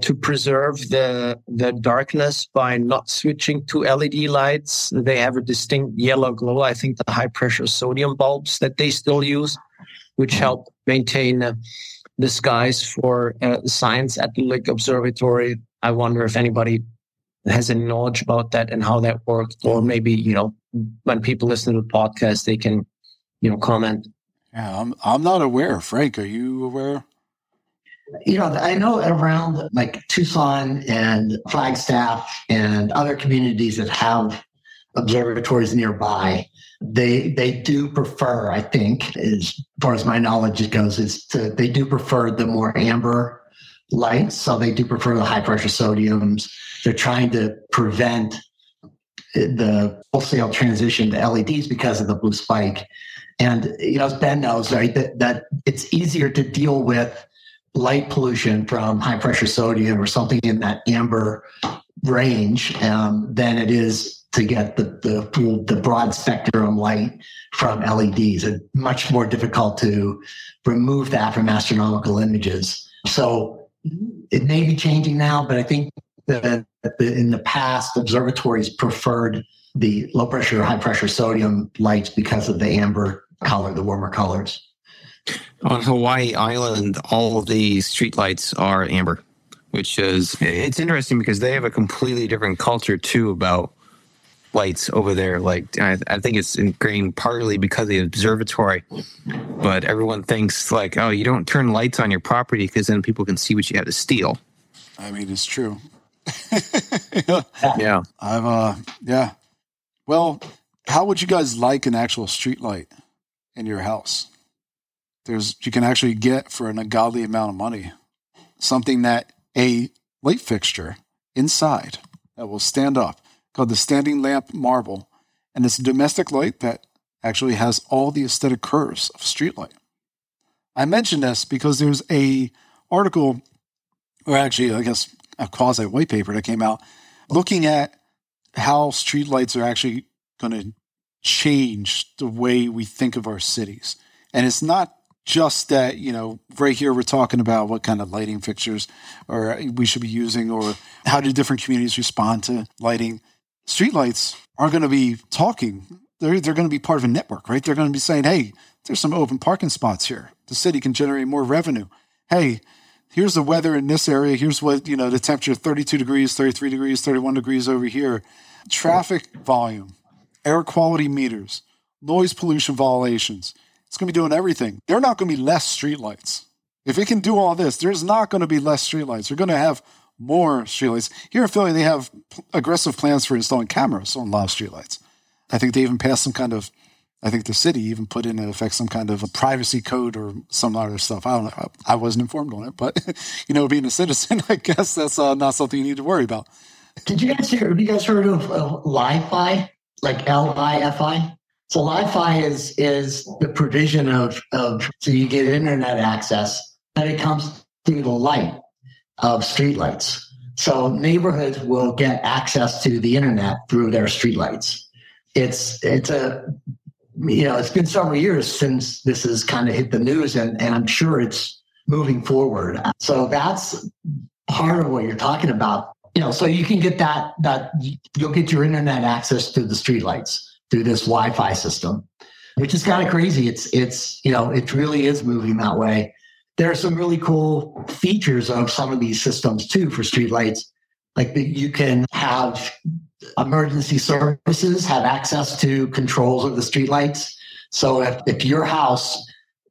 to preserve the darkness by not switching to LED lights. They have a distinct yellow glow. I think the high-pressure sodium bulbs that they still use, which help maintain the skies for science at the Lick Observatory. I wonder if anybody has any knowledge about that and how that worked, or maybe, when people listen to the podcast, they can, comment. Yeah, I'm not aware. Frank, are you aware? I know around Tucson and Flagstaff and other communities that have observatories nearby, they do prefer, I think, as far as my knowledge goes, they do prefer the more amber lights. So they do prefer the high pressure sodiums. They're trying to prevent the wholesale transition to LEDs because of the blue spike. And, as Ben knows, right, that it's easier to deal with light pollution from high pressure sodium or something in that amber range than it is to get the broad spectrum light from LEDs. It's much more difficult to remove that from astronomical images. So it may be changing now, but I think that in the past, observatories preferred the low pressure, high pressure sodium lights because of the amber color, the warmer colors. On Hawaii Island, all the streetlights are amber, which is, it's interesting because they have a completely different culture too about lights over there. I think it's ingrained partly because of the observatory, but everyone thinks oh, you don't turn lights on your property because then people can see what you had to steal. I mean, it's true. Yeah. I've, yeah. Well, how would you guys like an actual streetlight in your house? You can actually get for an ungodly amount of money something that a light fixture inside that will stand up, called the standing lamp marble, and it's a domestic light that actually has all the aesthetic curves of streetlight. I mention this because there's a article, or actually I guess a quasi white paper that came out looking at how streetlights are actually going to change the way we think of our cities, and it's not just that, right here we're talking about what kind of lighting fixtures or we should be using or how do different communities respond to lighting. Streetlights are going to be talking. They're going to be part of a network, right? They're going to be saying, hey, there's some open parking spots here. The city can generate more revenue. Hey, here's the weather in this area. Here's what, the temperature, 32 degrees, 33 degrees, 31 degrees over here. Traffic volume, air quality meters, noise pollution violations. It's going to be doing everything. They're not going to be less streetlights. If it can do all this, there's not going to be less streetlights. We're going to have more streetlights. Here in Philly, they have aggressive plans for installing cameras on a lot of streetlights. I think they even passed some kind of, I think the city even put in effect some kind of a privacy code or some other stuff. I don't know. I wasn't informed on it, but, being a citizen, I guess that's not something you need to worry about. Have you guys heard of Li-Fi? Like L-I-F-I? So Li-Fi is the provision of so you get internet access, but it comes through the light of streetlights. So neighborhoods will get access to the internet through their streetlights. It's been several years since this has kind of hit the news, and I'm sure it's moving forward. So that's part of what you're talking about. So you can get that you'll get your internet access to the streetlights through this Wi-Fi system, which is kind of crazy. It really is moving that way. There are some really cool features of some of these systems too for streetlights, like you can have emergency services have access to controls of the streetlights. So if your house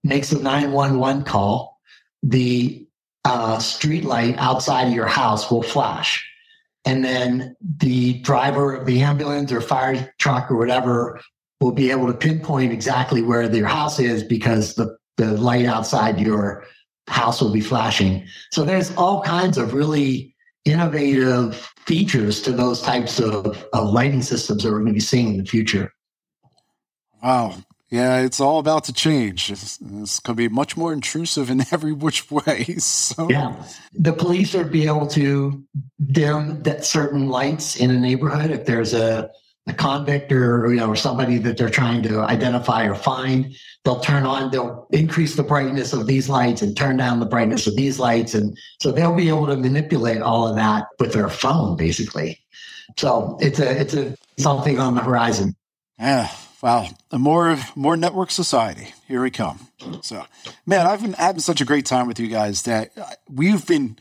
makes a 911 call, the streetlight outside of your house will flash. And then the driver of the ambulance or fire truck or whatever will be able to pinpoint exactly where your house is because the light outside your house will be flashing. So there's all kinds of really innovative features to those types of lighting systems that we're going to be seeing in the future. Wow. Yeah, it's all about to change. It's going to be much more intrusive in every which way. So. Yeah, the police are be able to dim that certain lights in a neighborhood if there's a convict or somebody that they're trying to identify or find. they'll increase the brightness of these lights and turn down the brightness of these lights. And so they'll be able to manipulate all of that with their phone, basically. So it's something on the horizon. Yeah. Wow. More network society. Here we come. So, man, I've been having such a great time with you guys that we've been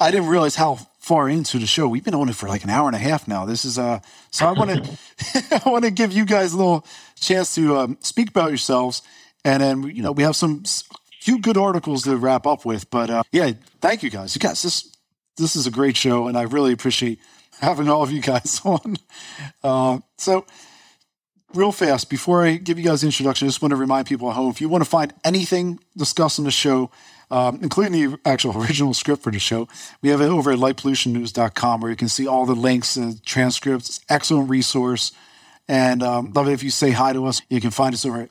I didn't realize how far into the show. We've been on it for like an hour and a half now. This is so I want to give you guys a little chance to speak about yourselves, and then we have some few good articles to wrap up with. But yeah, thank you guys. You guys, this is a great show, and I really appreciate having all of you guys on. So. Real fast, before I give you guys an introduction, I just want to remind people at home, if you want to find anything discussed on the show, including the actual original script for the show, we have it over at lightpollutionnews.com, where you can see all the links and transcripts. It's an excellent resource. And love it if you say hi to us. You can find us over at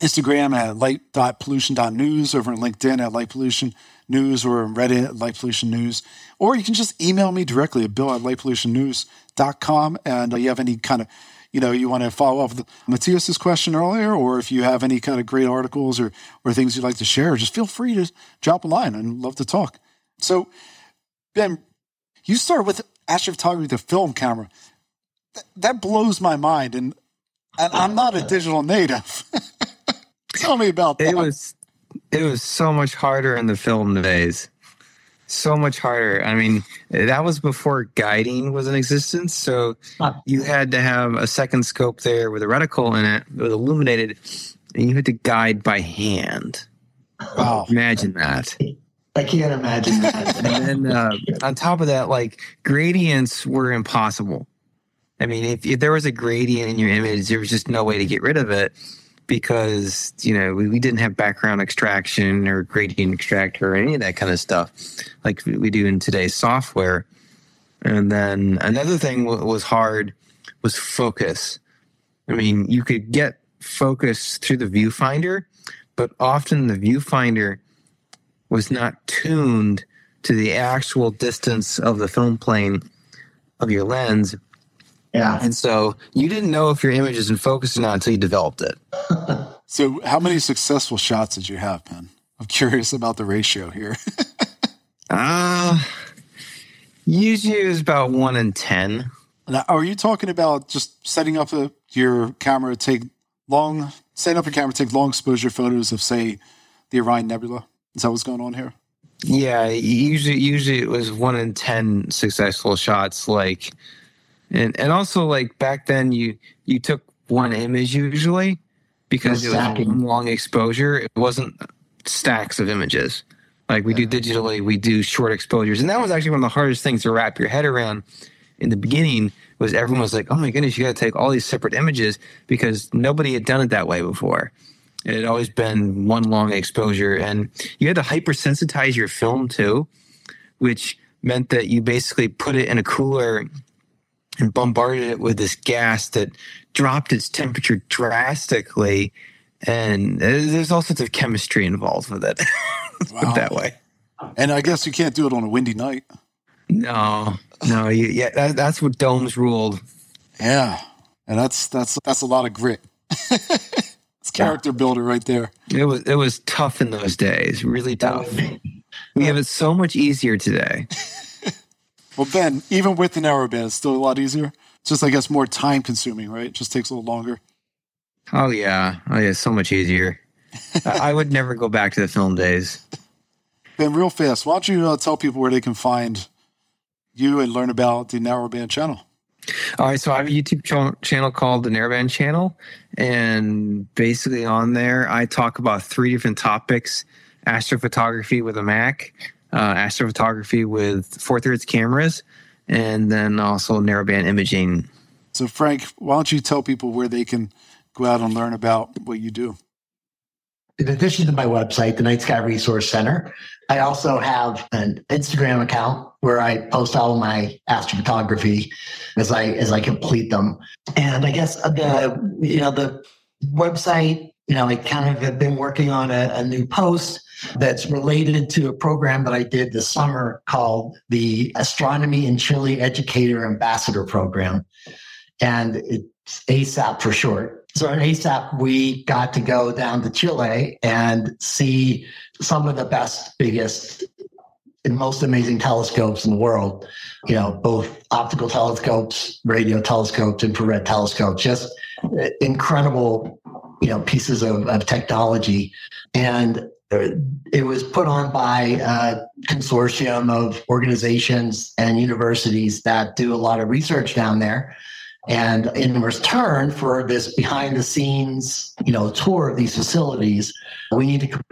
Instagram at light.pollution.news, over on LinkedIn at lightpollutionnews, or on Reddit at lightpollutionnews. Or you can just email me directly at bill@lightpollutionnews.com. And you have any kind of you want to follow up with Matthias's question earlier, or if you have any kind of great articles or things you'd like to share, just feel free to drop a line. I'd love to talk. So, Ben, you started with astrophotography with a film camera. That blows my mind, and I'm not a digital native. Tell me about that. It was so much harder in the film days. So much harder. I mean, that was before guiding was in existence. So you had to have a second scope there with a reticle in it that was illuminated, and you had to guide by hand. Wow. Imagine that. I can't imagine that. And then on top of that, like, gradients were impossible. I mean, if there was a gradient in your image, there was just no way to get rid of it, because, we didn't have background extraction or gradient extractor or any of that kind of stuff like we do in today's software. And then another thing was hard was focus. I mean, you could get focus through the viewfinder, but often the viewfinder was not tuned to the actual distance of the film plane of your lens. Yeah. And so you didn't know if your image is in focus or not until you developed it. So how many successful shots did you have, Ben? I'm curious about the ratio here. Usually it was about 1 in 10. Now, are you talking about just setting up a camera to take long exposure photos of, say, the Orion Nebula? Is that what's going on here? Yeah, usually it was 1 in 10 successful shots, like. And also, like, back then, you took one image usually because it was long exposure. It wasn't stacks of images. Like we do digitally, we do short exposures. And that was actually one of the hardest things to wrap your head around in the beginning, was everyone was like, oh, my goodness, you got to take all these separate images, because nobody had done it that way before. It had always been one long exposure. And you had to hypersensitize your film, too, which meant that you basically put it in a cooler and bombarded it with this gas that dropped its temperature drastically. And there's all sorts of chemistry involved with it. Wow. That way. And I guess you can't do it on a windy night. No. That's what domes ruled. Yeah. And that's a lot of grit. It's character builder right there. It was tough in those days. Really tough. We have it so much easier today. Well, Ben, even with the narrow band, it's still a lot easier. It's just, I guess, more time-consuming, right? It just takes a little longer. Oh, yeah. So much easier. I would never go back to the film days. Ben, real fast, why don't you tell people where they can find you and learn about the Narrowband channel? All right, so I have a YouTube channel called the Narrowband Channel, and basically on there I talk about 3 different topics: astrophotography with a Mac, astrophotography with 4/3 cameras, and then also narrowband imaging. So, Frank, why don't you tell people where they can go out and learn about what you do? In addition to my website, the Night Sky Resource Center, I also have an Instagram account where I post all of my astrophotography as I complete them. And I guess the website, I kind of have been working on a new post that's related to a program that I did this summer called the Astronomy in Chile Educator Ambassador Program. And it's ASAP for short. So at ASAP, we got to go down to Chile and see some of the best, biggest, and most amazing telescopes in the world. You know, both optical telescopes, radio telescopes, infrared telescopes, just incredible, you know, pieces of technology. And it was put on by a consortium of organizations and universities that do a lot of research down there. And in return for this behind the scenes, you know, tour of these facilities, we need to come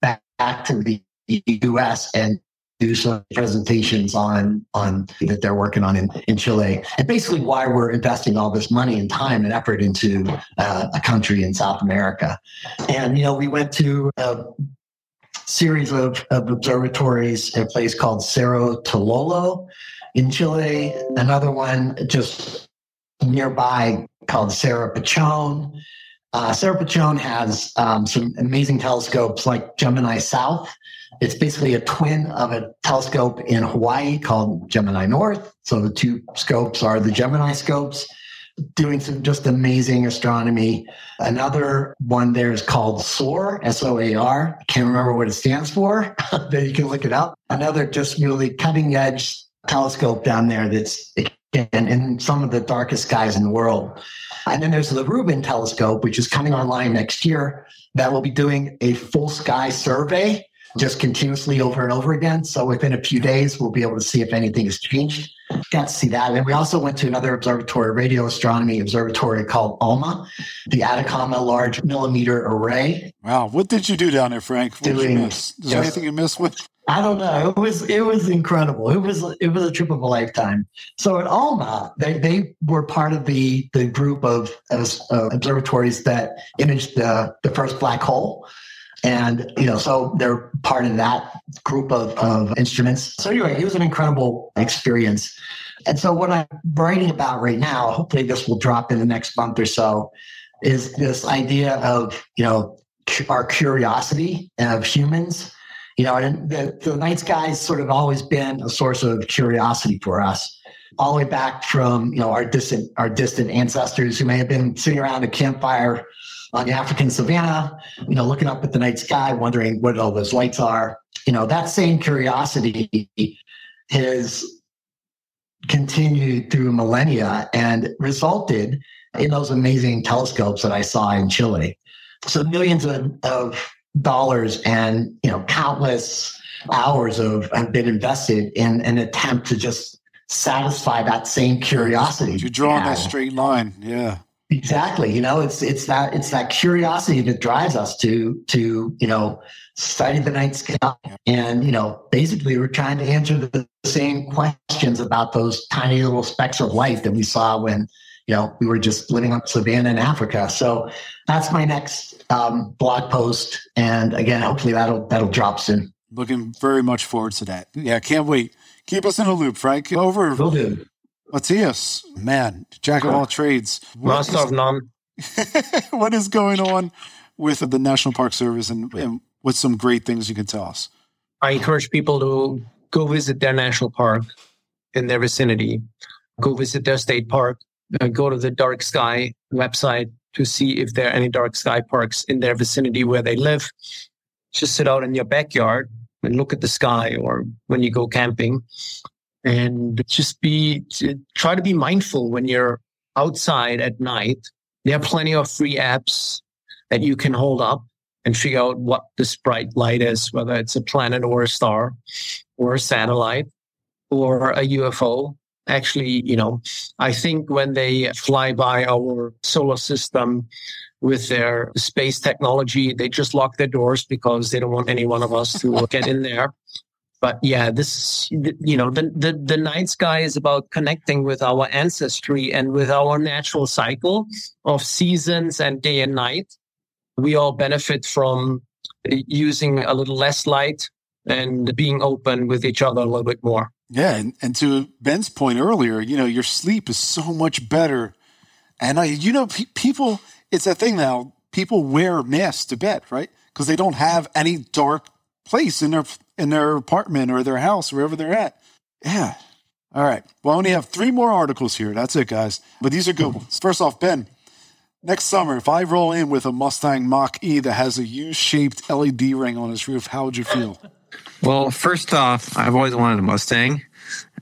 back to the U.S. and do some presentations on that they're working on in Chile, and basically why we're investing all this money and time and effort into a country in South America. And, you know, we went to a series of observatories in a place called Cerro Tololo in Chile, another one just nearby called Cerro Pichon. Cerro Pichon has some amazing telescopes like Gemini South. It's basically a twin of a telescope in Hawaii called Gemini North. So the two scopes are the Gemini scopes, doing some just amazing astronomy. Another one there is called SOAR, S-O-A-R. I can't remember what it stands for, but you can look it up. Another just really cutting edge telescope down there that's in some of the darkest skies in the world. And then there's the Rubin telescope, which is coming online next year, that will be doing a full sky survey just continuously over and over again. So within a few days, we'll be able to see if anything has changed. Got to see that. And we also went to another observatory, radio astronomy observatory called ALMA, the Atacama Large Millimeter Array. Wow. What did you do down there, Frank? What did you miss? Is there anything you missed with? I don't know. It was incredible. It was a trip of a lifetime. So at ALMA, they were part of the group of observatories that imaged the first black hole. And, you know, so they're part of that group of instruments. So anyway, it was an incredible experience. And so what I'm writing about right now, hopefully this will drop in the next month or so, is this idea of, you know, our curiosity of humans. You know, and the night sky's sort of always been a source of curiosity for us, all the way back from, you know, our distant ancestors who may have been sitting around a campfire on the African savanna, you know, looking up at the night sky, wondering what all those lights are. You know, that same curiosity has continued through millennia and resulted in those amazing telescopes that I saw in Chile. So millions of dollars and, you know, countless hours have been invested in an attempt to just satisfy that same curiosity. You draw that straight line, yeah. Exactly. You know, it's that curiosity that drives us to, you know, study the night sky. And, you know, basically we're trying to answer the same questions about those tiny little specks of light that we saw when, you know, we were just living on savanna in Africa. So that's my next blog post. And again, hopefully that'll drop soon. Looking very much forward to that. Yeah. Can't wait. Keep us in a loop, Frank. Over. Will do. Matthias, man, jack of all trades. Master of none. What is going on with the National Park Service and what's some great things you can tell us? I encourage people to go visit their national park in their vicinity. Go visit their state park. Go to the Dark Sky website to see if there are any dark sky parks in their vicinity where they live. Just sit out in your backyard and look at the sky, or when you go camping. And just try to be mindful when you're outside at night. There are plenty of free apps that you can hold up and figure out what this bright light is, whether it's a planet or a star or a satellite or a UFO. Actually, you know, I think when they fly by our solar system with their space technology, they just lock their doors because they don't want any one of us to get in there. But yeah, this, you know, the night sky is about connecting with our ancestry and with our natural cycle of seasons and day and night. We all benefit from using a little less light and being open with each other a little bit more. Yeah. And to Ben's point earlier, you know, your sleep is so much better. And people, it's a thing now, people wear masks to bed, right? Because they don't have any dark place in their apartment or their house, wherever they're at. Yeah. All right. Well, I only have 3 more articles here. That's it, guys. But these are good ones. First off, Ben, Next summer, if I roll in with a Mustang Mach-E that has a U-shaped LED ring on its roof, how would you feel? Well, first off, I've always wanted a Mustang.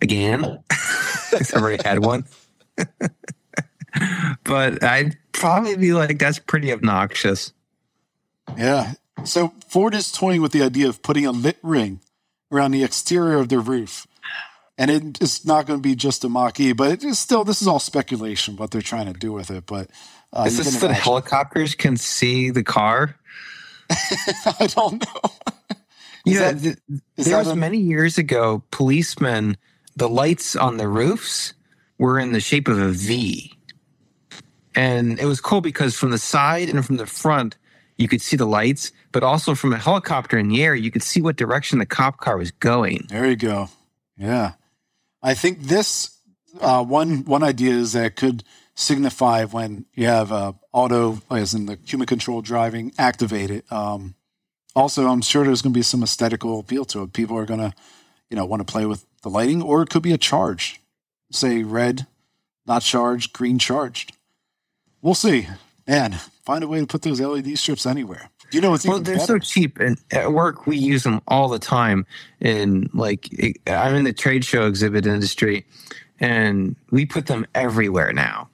Again. I've already had one. But I'd probably be like, that's pretty obnoxious. Yeah. So Ford is toying with the idea of putting a lit ring around the exterior of their roof. And it's not going to be just a Mach-E, but it is still, this is all speculation, what they're trying to do with it. But is this so the helicopters can see the car? I don't know. Yeah, there was many years ago, policemen, the lights on the roofs were in the shape of a V. And it was cool because from the side and from the front, you could see the lights, but also from a helicopter in the air, you could see what direction the cop car was going. There you go. Yeah. I think this one idea is that it could signify when you have auto, as in the human control driving, activated. Also, I'm sure there's going to be some aesthetical appeal to it. People are going to, want to play with the lighting, or it could be a charge. Say red, not charged, green charged. We'll see. Man, find a way to put those LED strips anywhere. You know, it's even better. So cheap, and at work we use them all the time. And I'm in the trade show exhibit industry, and we put them everywhere now.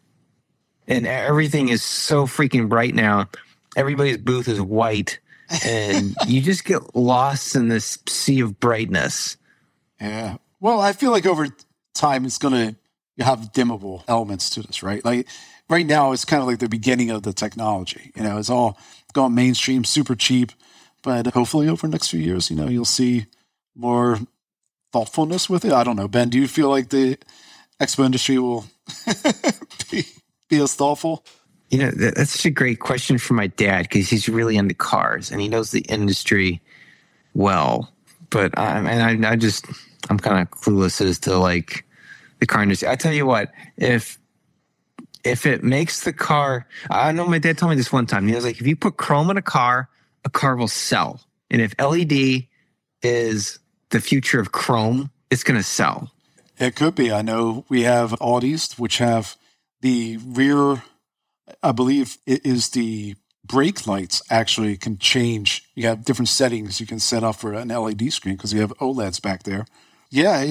And everything is so freaking bright now. Everybody's booth is white, and you just get lost in this sea of brightness. Yeah. Well, I feel like over time it's going to have dimmable elements to this, right? Like. Right now, it's kind of like the beginning of the technology. It's all gone mainstream, super cheap. But hopefully over the next few years, you'll see more thoughtfulness with it. I don't know. Ben, do you feel like the expo industry will be as thoughtful? That's such a great question for my dad, because he's really into cars and he knows the industry well. But I'm kind of clueless as to like the car industry. I tell you what, if it makes the car, I know my dad told me this one time. He was like, if you put chrome in a car will sell. And if LED is the future of chrome, it's going to sell. It could be. I know we have Audis, which have the rear, I believe it is the brake lights actually can change. You have different settings you can set up for an LED screen because you have OLEDs back there. Yeah,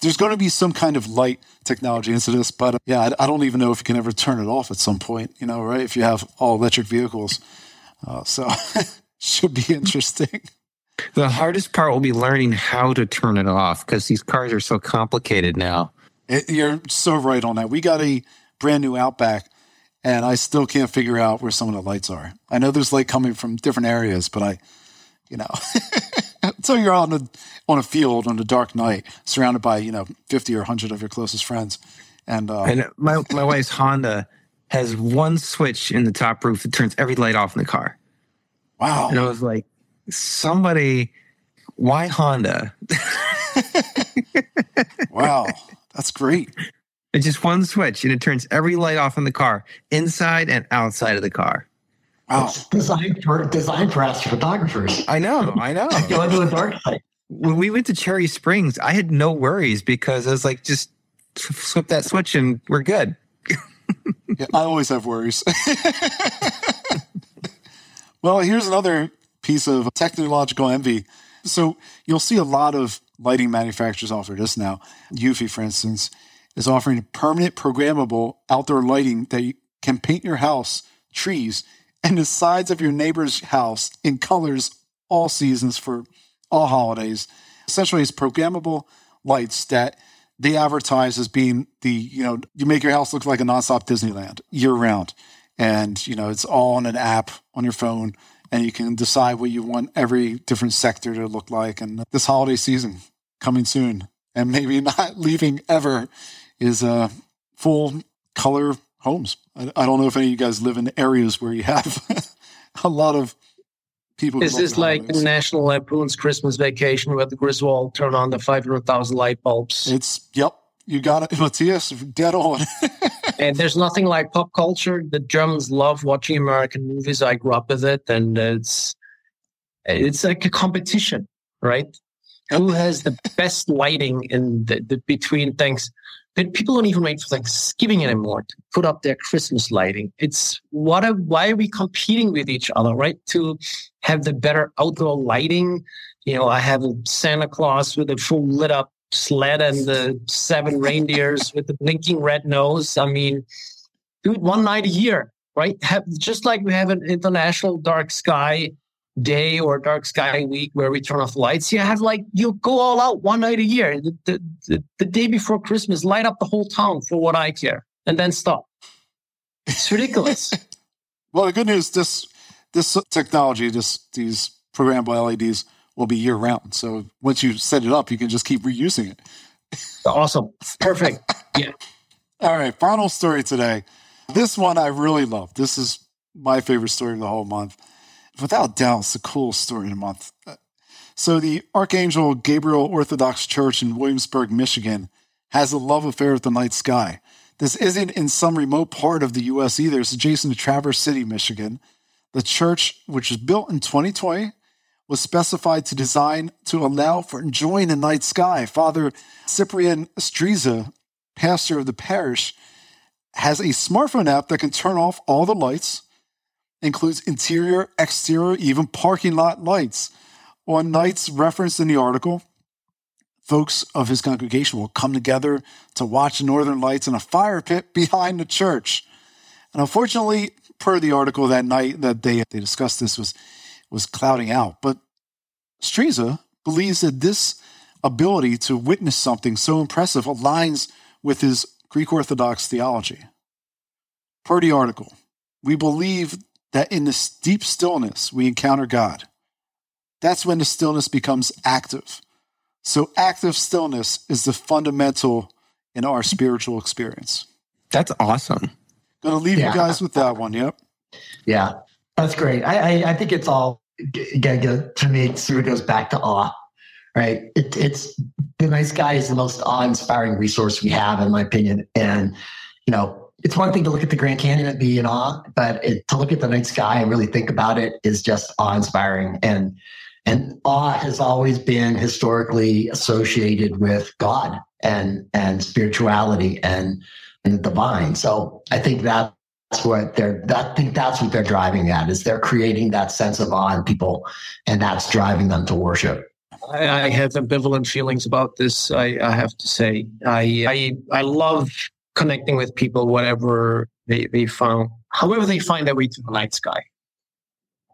there's going to be some kind of light technology into this, but I don't even know if you can ever turn it off at some point, right? If you have all electric vehicles. So should be interesting. The hardest part will be learning how to turn it off because these cars are so complicated now. You're so right on that. We got a brand new Outback, and I still can't figure out where some of the lights are. I know there's light coming from different areas, but until you're out on a field on a dark night, surrounded by 50 or 100 of your closest friends, and my wife's Honda has one switch in the top roof that turns every light off in the car. Wow! And I was like, somebody, why Honda? Wow, that's great. It's just one switch, and it turns every light off in the car, inside and outside of the car. Wow. It's designed for astrophotographers. I know. Go into a dark side. When we went to Cherry Springs, I had no worries because I was like, just flip that switch and we're good. Yeah, I always have worries. Well, here's another piece of technological envy. So you'll see a lot of lighting manufacturers offer this now. Eufy, for instance, is offering permanent programmable outdoor lighting that you can paint your house, trees, and the sides of your neighbor's house in colors all seasons for all holidays. Essentially, it's programmable lights that they advertise as being you make your house look like a nonstop Disneyland year-round. And, it's all on an app on your phone, and you can decide what you want every different sector to look like. And this holiday season coming soon and maybe not leaving ever is full color homes. I don't know if any of you guys live in areas where you have a lot of people. Is this like National Lampoon's Christmas Vacation where the Griswold turn on the 500,000 light bulbs? Yep, you got it, Matthias, dead on. And there's nothing like pop culture. The Germans love watching American movies. I grew up with it, and it's like a competition, right? Who has the best lighting in between things? that people don't even wait for Thanksgiving anymore to put up their Christmas lighting. It's why are we competing with each other, right? To have the better outdoor lighting. You know, I have a Santa Claus with a full lit up sled and the 7 reindeers with the blinking red nose. I mean, do it one night a year, right? Just like we have an international dark sky day or dark sky week where we turn off lights, you go all out one night a year. The day before Christmas, light up the whole town for what I care and then stop. It's ridiculous. Well, the good news, this technology, these programmable LEDs will be year round. So once you set it up, you can just keep reusing it. Awesome. Perfect. Yeah. All right. Final story today. This one I really love. This is my favorite story of the whole month. Without doubt, it's the coolest story in a month. So the Archangel Gabriel Orthodox Church in Williamsburg, Michigan, has a love affair with the night sky. This isn't in some remote part of the U.S. either. It's adjacent to Traverse City, Michigan. The church, which was built in 2020, was specified to design to allow for enjoying the night sky. Father Cyprian Striza, pastor of the parish, has a smartphone app that can turn off all the lights, includes interior, exterior, even parking lot lights. On nights referenced in the article, folks of his congregation will come together to watch northern lights in a fire pit behind the church. And unfortunately, per the article, that night that they discussed this was clouding out. But Striza believes that this ability to witness something so impressive aligns with his Greek Orthodox theology. Per the article, we believe that in this deep stillness, we encounter God. That's when the stillness becomes active. So active stillness is the fundamental in our spiritual experience. That's awesome. Going to leave you guys with that one, yep. Yeah, that's great. I think it's all, to me, it sort of goes back to awe, right? It's the night sky is the most awe-inspiring resource we have, in my opinion. And, you know, it's one thing to look at the Grand Canyon and be in awe, but to look at the night sky and really think about it is just awe-inspiring. And awe has always been historically associated with God and spirituality and the divine. So I think that's what they're driving at, is they're creating that sense of awe in people, and that's driving them to worship. I have ambivalent feelings about this, I have to say. I love connecting with people, whatever however they find their way to the night sky.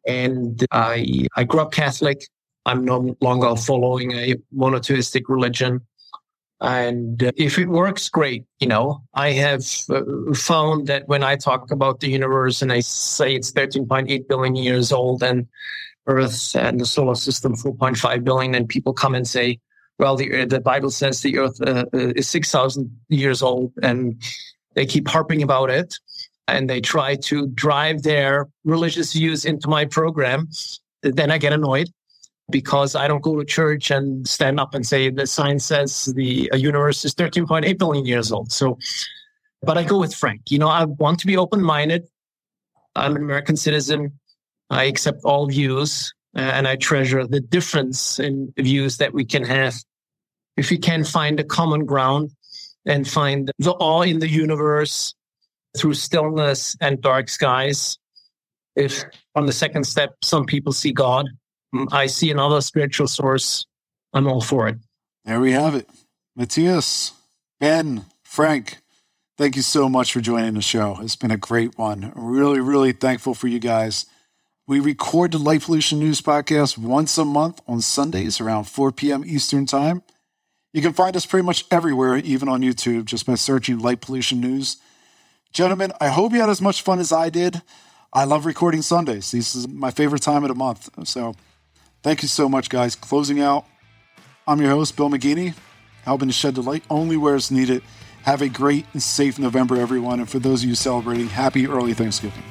And I grew up Catholic. I'm no longer following a monotheistic religion. And if it works, great. You know, I have found that when I talk about the universe and I say it's 13.8 billion years old and Earth and the solar system 4.5 billion, and people come and say, well, the Bible says the Earth is 6,000 years old, and they keep harping about it, and they try to drive their religious views into my program. Then I get annoyed because I don't go to church and stand up and say the science says the universe is 13.8 billion years old. So, but I go with Frank. You know, I want to be open-minded. I'm an American citizen. I accept all views, and I treasure the difference in views that we can have. If we can find a common ground and find the awe in the universe through stillness and dark skies, if on the second step, some people see God, I see another spiritual source, I'm all for it. There we have it. Matthias, Ben, Frank, thank you so much for joining the show. It's been a great one. I'm really, really thankful for you guys. We record the Light Pollution News Podcast once a month on Sundays around 4 p.m. Eastern Time. You can find us pretty much everywhere, even on YouTube, just by searching Light Pollution News. Gentlemen, I hope you had as much fun as I did. I love recording Sundays. This is my favorite time of the month. So thank you so much, guys. Closing out, I'm your host, Bill McGeaney, helping to shed the light only where it's needed. Have a great and safe November, everyone. And for those of you celebrating, happy early Thanksgiving.